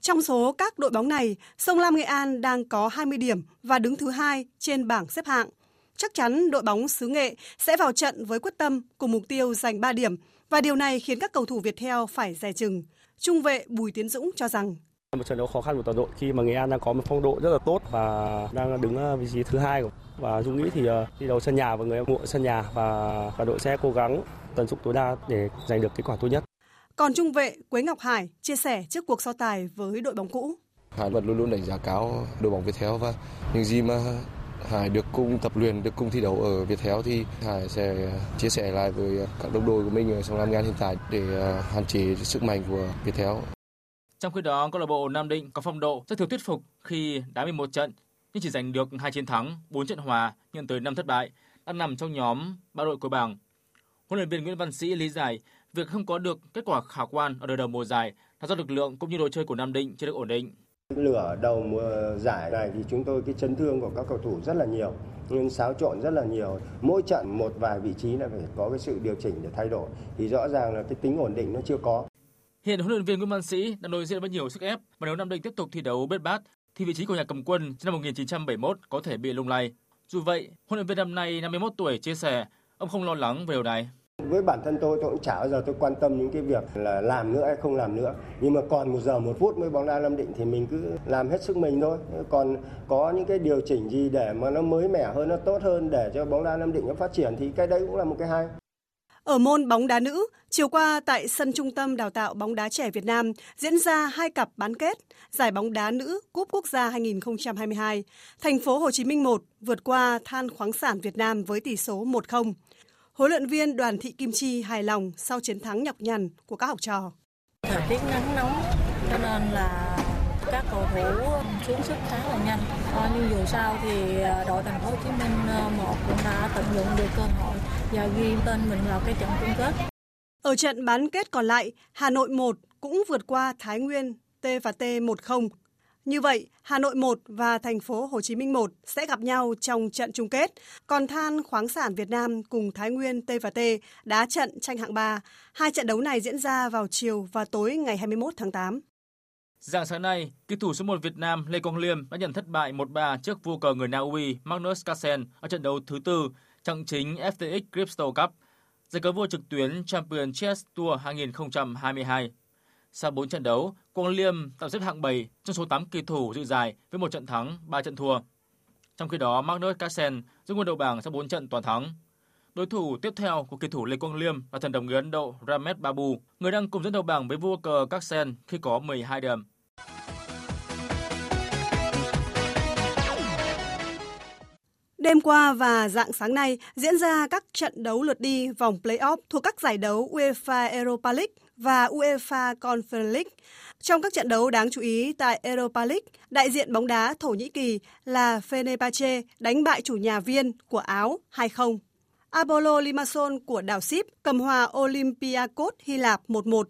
Trong số các đội bóng này, Sông Lam Nghệ An đang có 20 điểm và đứng thứ 2 trên bảng xếp hạng. Chắc chắn đội bóng xứ Nghệ sẽ vào trận với quyết tâm cùng mục tiêu giành 3 điểm và điều này khiến các cầu thủ Viettel phải dè chừng. Trung vệ Bùi Tiến Dũng cho rằng một trận đấu khó khăn của toàn đội khi mà Nghệ An đang có một phong độ rất là tốt và đang đứng vị trí thứ 2. Và Dũng nghĩ thì thi đấu sân nhà và người hâm mộ sân nhà và cả đội sẽ cố gắng tận dụng tối đa để giành được kết quả tốt nhất. Còn trung vệ Quế Ngọc Hải chia sẻ trước cuộc so tài với đội bóng cũ. Hải vẫn luôn luôn đánh giá cao đội bóng Viettel và những gì mà Hải được cùng tập luyện, được cùng thi đấu ở Viettel thì Hải sẽ chia sẻ lại với các đồng đội của mình ở Sông Lam Nghệ An hiện tại để hạn chế sức mạnh của Viettel. Trong khi đó, câu lạc bộ Nam Định có phong độ rất thiếu thuyết phục khi đá 11 trận nhưng chỉ giành được 2 chiến thắng, 4 trận hòa nhưng tới 5 thất bại, đang nằm trong nhóm 3 đội cuối bảng. Huấn luyện viên Nguyễn Văn Sĩ lý giải việc không có được kết quả khả quan ở đầu mùa giải là do lực lượng cũng như đội chơi của Nam Định chưa được ổn định. Lửa đầu mùa giải này thì chúng tôi cái chấn thương của các cầu thủ rất là nhiều, nhưng xáo trộn rất là nhiều. Mỗi trận một vài vị trí là phải có cái sự điều chỉnh để thay đổi thì rõ ràng là cái tính ổn định nó chưa có. Hiện huấn luyện viên Nguyễn Văn Sĩ đang đối diện với nhiều sức ép và nếu Nam Định tiếp tục thi đấu bết bát thì vị trí của nhà cầm quân năm 1971 có thể bị lung lay. Dù vậy, huấn luyện viên năm nay 51 tuổi chia sẻ ông không lo lắng về điều này. Với bản thân tôi cũng chả bao giờ tôi quan tâm những cái việc là làm nữa hay không làm nữa. Nhưng mà còn 1 giờ 1 phút với bóng đá Nam Định thì mình cứ làm hết sức mình thôi. Còn có những cái điều chỉnh gì để mà nó mới mẻ hơn, nó tốt hơn để cho bóng đá Nam Định nó phát triển thì cái đấy cũng là một cái hay. Ở môn bóng đá nữ, chiều qua tại sân Trung tâm Đào tạo bóng đá trẻ Việt Nam diễn ra 2 cặp bán kết giải bóng đá nữ Cúp Quốc gia 2022. Thành phố Hồ Chí Minh 1 vượt qua Than khoáng sản Việt Nam với tỷ số 1-0. Huấn luyện viên Đoàn Thị Kim Chi hài lòng sau chiến thắng nhọc nhằn của các học trò. Thời tiết nắng nóng cho nên là các cầu thủ xuống sức khá là nhanh. Nhưng dù sao thì đội Thành phố Hồ Chí Minh 1 cũng đã tận dụng được cơ hội và ghi tên mình vào cái trận chung kết. Ở trận bán kết còn lại, Hà Nội 1 cũng vượt qua Thái Nguyên T&T 1-0. Như vậy, Hà Nội 1 và Thành phố Hồ Chí Minh 1 sẽ gặp nhau trong trận chung kết, còn Than khoáng sản Việt Nam cùng Thái Nguyên T&T đá trận tranh hạng 3. 2 trận đấu này diễn ra vào chiều và tối ngày 21 tháng 8. Rạng sáng nay, cầu thủ số 1 Việt Nam Lê Quang Liêm đã nhận thất bại 1-3 trước vua cờ người Na Uy Magnus Carlsen ở trận đấu thứ 4 trận chính FTX Crypto Cup, giải cờ vua trực tuyến Champion Chess Tour 2022. Sau 4 trận đấu, Quang Liêm tạm xếp hạng 7 trong số 8 kỳ thủ dự giải với 1 trận thắng, 3 trận thua. Trong khi đó, Magnus Carlsen giữ ngôi đầu bảng sau 4 trận toàn thắng. Đối thủ tiếp theo của kỳ thủ Lê Quang Liêm là thần đồng người Ấn Độ Ramesh Babu, người đang cùng dẫn đầu bảng với vua cờ Carlsen khi có 12 điểm. Đêm qua và rạng sáng nay diễn ra các trận đấu lượt đi vòng play-off thuộc các giải đấu UEFA Europa League và UEFA Conference League. Trong các trận đấu đáng chú ý tại Europa League, đại diện bóng đá Thổ Nhĩ Kỳ là Fenerbahce đánh bại chủ nhà Viên của Áo 2-0. Apollo Limassol của đảo Síp cầm hòa Olympiacos Hy Lạp 1-1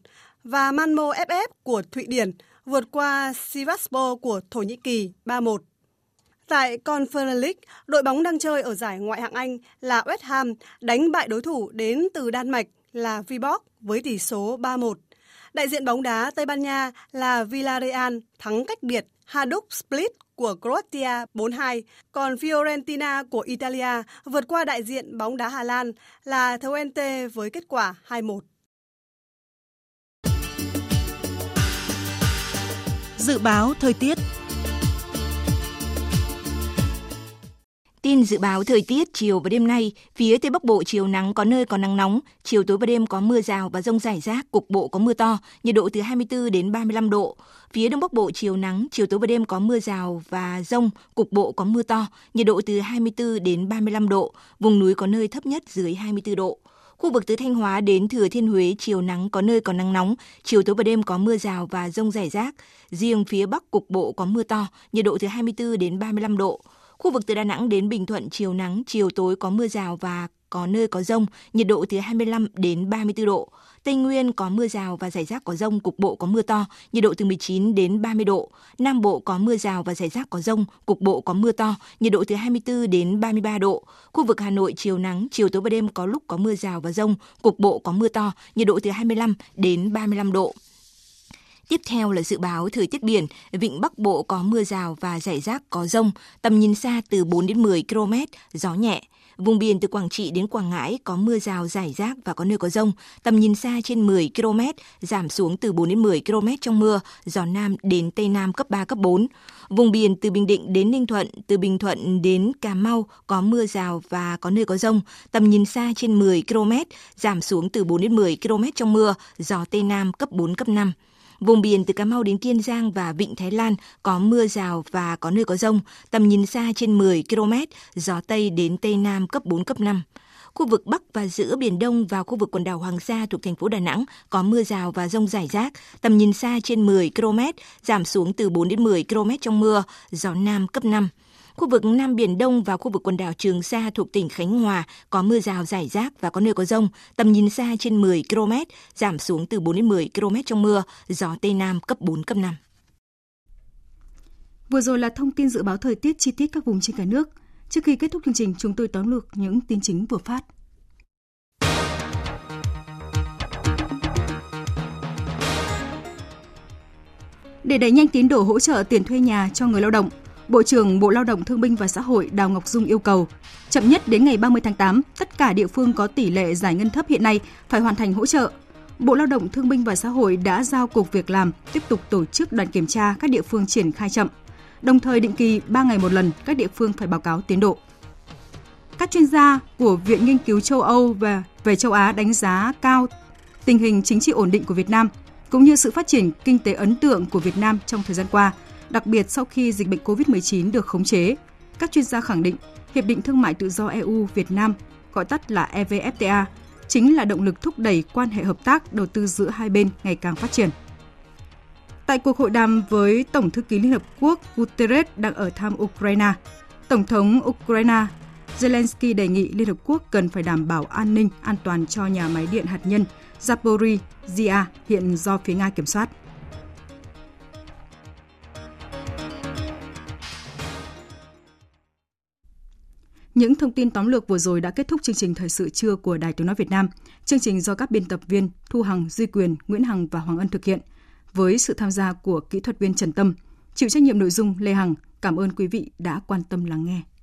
và Malmö FF của Thụy Điển vượt qua Sivasspor của Thổ Nhĩ Kỳ 3-1. Tại Conference League, đội bóng đang chơi ở giải ngoại hạng Anh là West Ham đánh bại đối thủ đến từ Đan Mạch là Viborg với tỷ số 3-1. Đại diện bóng đá Tây Ban Nha là Villarreal thắng cách biệt Hajduk Split của Croatia 4-2, còn Fiorentina của Italia vượt qua đại diện bóng đá Hà Lan là Twente với kết quả 2-1. Dự báo thời tiết. Tin dự báo thời tiết chiều và đêm nay, phía Tây Bắc Bộ chiều nắng có nơi có nắng nóng, chiều tối và đêm có mưa rào và dông rải rác, cục bộ có mưa to, nhiệt độ từ 24 đến 35 độ. Phía Đông Bắc Bộ chiều nắng, chiều tối và đêm có mưa rào và dông, cục bộ có mưa to, nhiệt độ từ 24 đến 35 độ, vùng núi có nơi thấp nhất dưới 24 độ. Khu vực từ Thanh Hóa đến Thừa Thiên Huế chiều nắng có nơi có nắng nóng, chiều tối và đêm có mưa rào và dông rải rác, riêng phía Bắc cục bộ có mưa to, nhiệt độ từ 24 đến 35 độ. Khu vực từ Đà Nẵng đến Bình Thuận chiều nắng, chiều tối có mưa rào và có nơi có dông, nhiệt độ từ 25 đến 34 độ. Tây Nguyên có mưa rào và rải rác có dông, cục bộ có mưa to, nhiệt độ từ 19 đến 30 độ. Nam Bộ có mưa rào và rải rác có dông, cục bộ có mưa to, nhiệt độ từ 24 đến 33 độ. Khu vực Hà Nội chiều nắng, chiều tối và đêm có lúc có mưa rào và dông, cục bộ có mưa to, nhiệt độ từ 25 đến 35 độ. Tiếp theo là dự báo thời tiết biển, vịnh Bắc Bộ có mưa rào và rải rác có dông, tầm nhìn xa từ 4 đến 10 km, gió nhẹ. Vùng biển từ Quảng Trị đến Quảng Ngãi có mưa rào rải rác và có nơi có dông, tầm nhìn xa trên 10 km, giảm xuống từ 4 đến 10 km trong mưa, gió Nam đến Tây Nam cấp 3, cấp 4. Vùng biển từ Bình Định đến Ninh Thuận, từ Bình Thuận đến Cà Mau có mưa rào và có nơi có dông, tầm nhìn xa trên 10 km, giảm xuống từ 4 đến 10 km trong mưa, gió Tây Nam cấp 4, cấp 5. Vùng biển từ Cà Mau đến Kiên Giang và Vịnh Thái Lan có mưa rào và có nơi có dông, tầm nhìn xa trên 10 km, gió Tây đến Tây Nam cấp 4, cấp 5. Khu vực Bắc và giữa Biển Đông và khu vực quần đảo Hoàng Sa thuộc thành phố Đà Nẵng có mưa rào và dông rải rác, tầm nhìn xa trên 10 km, giảm xuống từ 4 đến 10 km trong mưa, gió Nam cấp 5. Khu vực Nam Biển Đông và khu vực quần đảo Trường Sa thuộc tỉnh Khánh Hòa có mưa rào rải rác và có nơi có dông, tầm nhìn xa trên 10 km, giảm xuống từ 4 đến 10 km trong mưa, gió Tây Nam cấp 4, cấp 5. Vừa rồi là thông tin dự báo thời tiết chi tiết các vùng trên cả nước. Trước khi kết thúc chương trình, chúng tôi tóm lược những tin chính vừa phát. Để đẩy nhanh tiến độ hỗ trợ tiền thuê nhà cho người lao động, Bộ trưởng Bộ Lao động Thương binh và Xã hội Đào Ngọc Dung yêu cầu, chậm nhất đến ngày 30 tháng 8, tất cả địa phương có tỷ lệ giải ngân thấp hiện nay phải hoàn thành hỗ trợ. Bộ Lao động Thương binh và Xã hội đã giao Cục Việc làm tiếp tục tổ chức đoàn kiểm tra các địa phương triển khai chậm. Đồng thời định kỳ 3 ngày một lần, các địa phương phải báo cáo tiến độ. Các chuyên gia của Viện Nghiên cứu châu Âu và về châu Á đánh giá cao tình hình chính trị ổn định của Việt Nam, cũng như sự phát triển kinh tế ấn tượng của Việt Nam trong thời gian qua, đặc biệt sau khi dịch bệnh COVID-19 được khống chế. Các chuyên gia khẳng định, Hiệp định Thương mại Tự do EU-Việt Nam, gọi tắt là EVFTA, chính là động lực thúc đẩy quan hệ hợp tác đầu tư giữa hai bên ngày càng phát triển. Tại cuộc hội đàm với Tổng thư ký Liên Hợp Quốc Guterres đang ở thăm Ukraine, Tổng thống Ukraine Zelensky đề nghị Liên Hợp Quốc cần phải đảm bảo an ninh an toàn cho nhà máy điện hạt nhân Zaporizhzhia hiện do phía Nga kiểm soát. Những thông tin tóm lược vừa rồi đã kết thúc chương trình Thời sự trưa của Đài Tiếng nói Việt Nam. Chương trình do các biên tập viên Thu Hằng, Duy Quyền, Nguyễn Hằng và Hoàng Ân thực hiện, với sự tham gia của kỹ thuật viên Trần Tâm. Chịu trách nhiệm nội dung Lê Hằng. Cảm ơn quý vị đã quan tâm lắng nghe.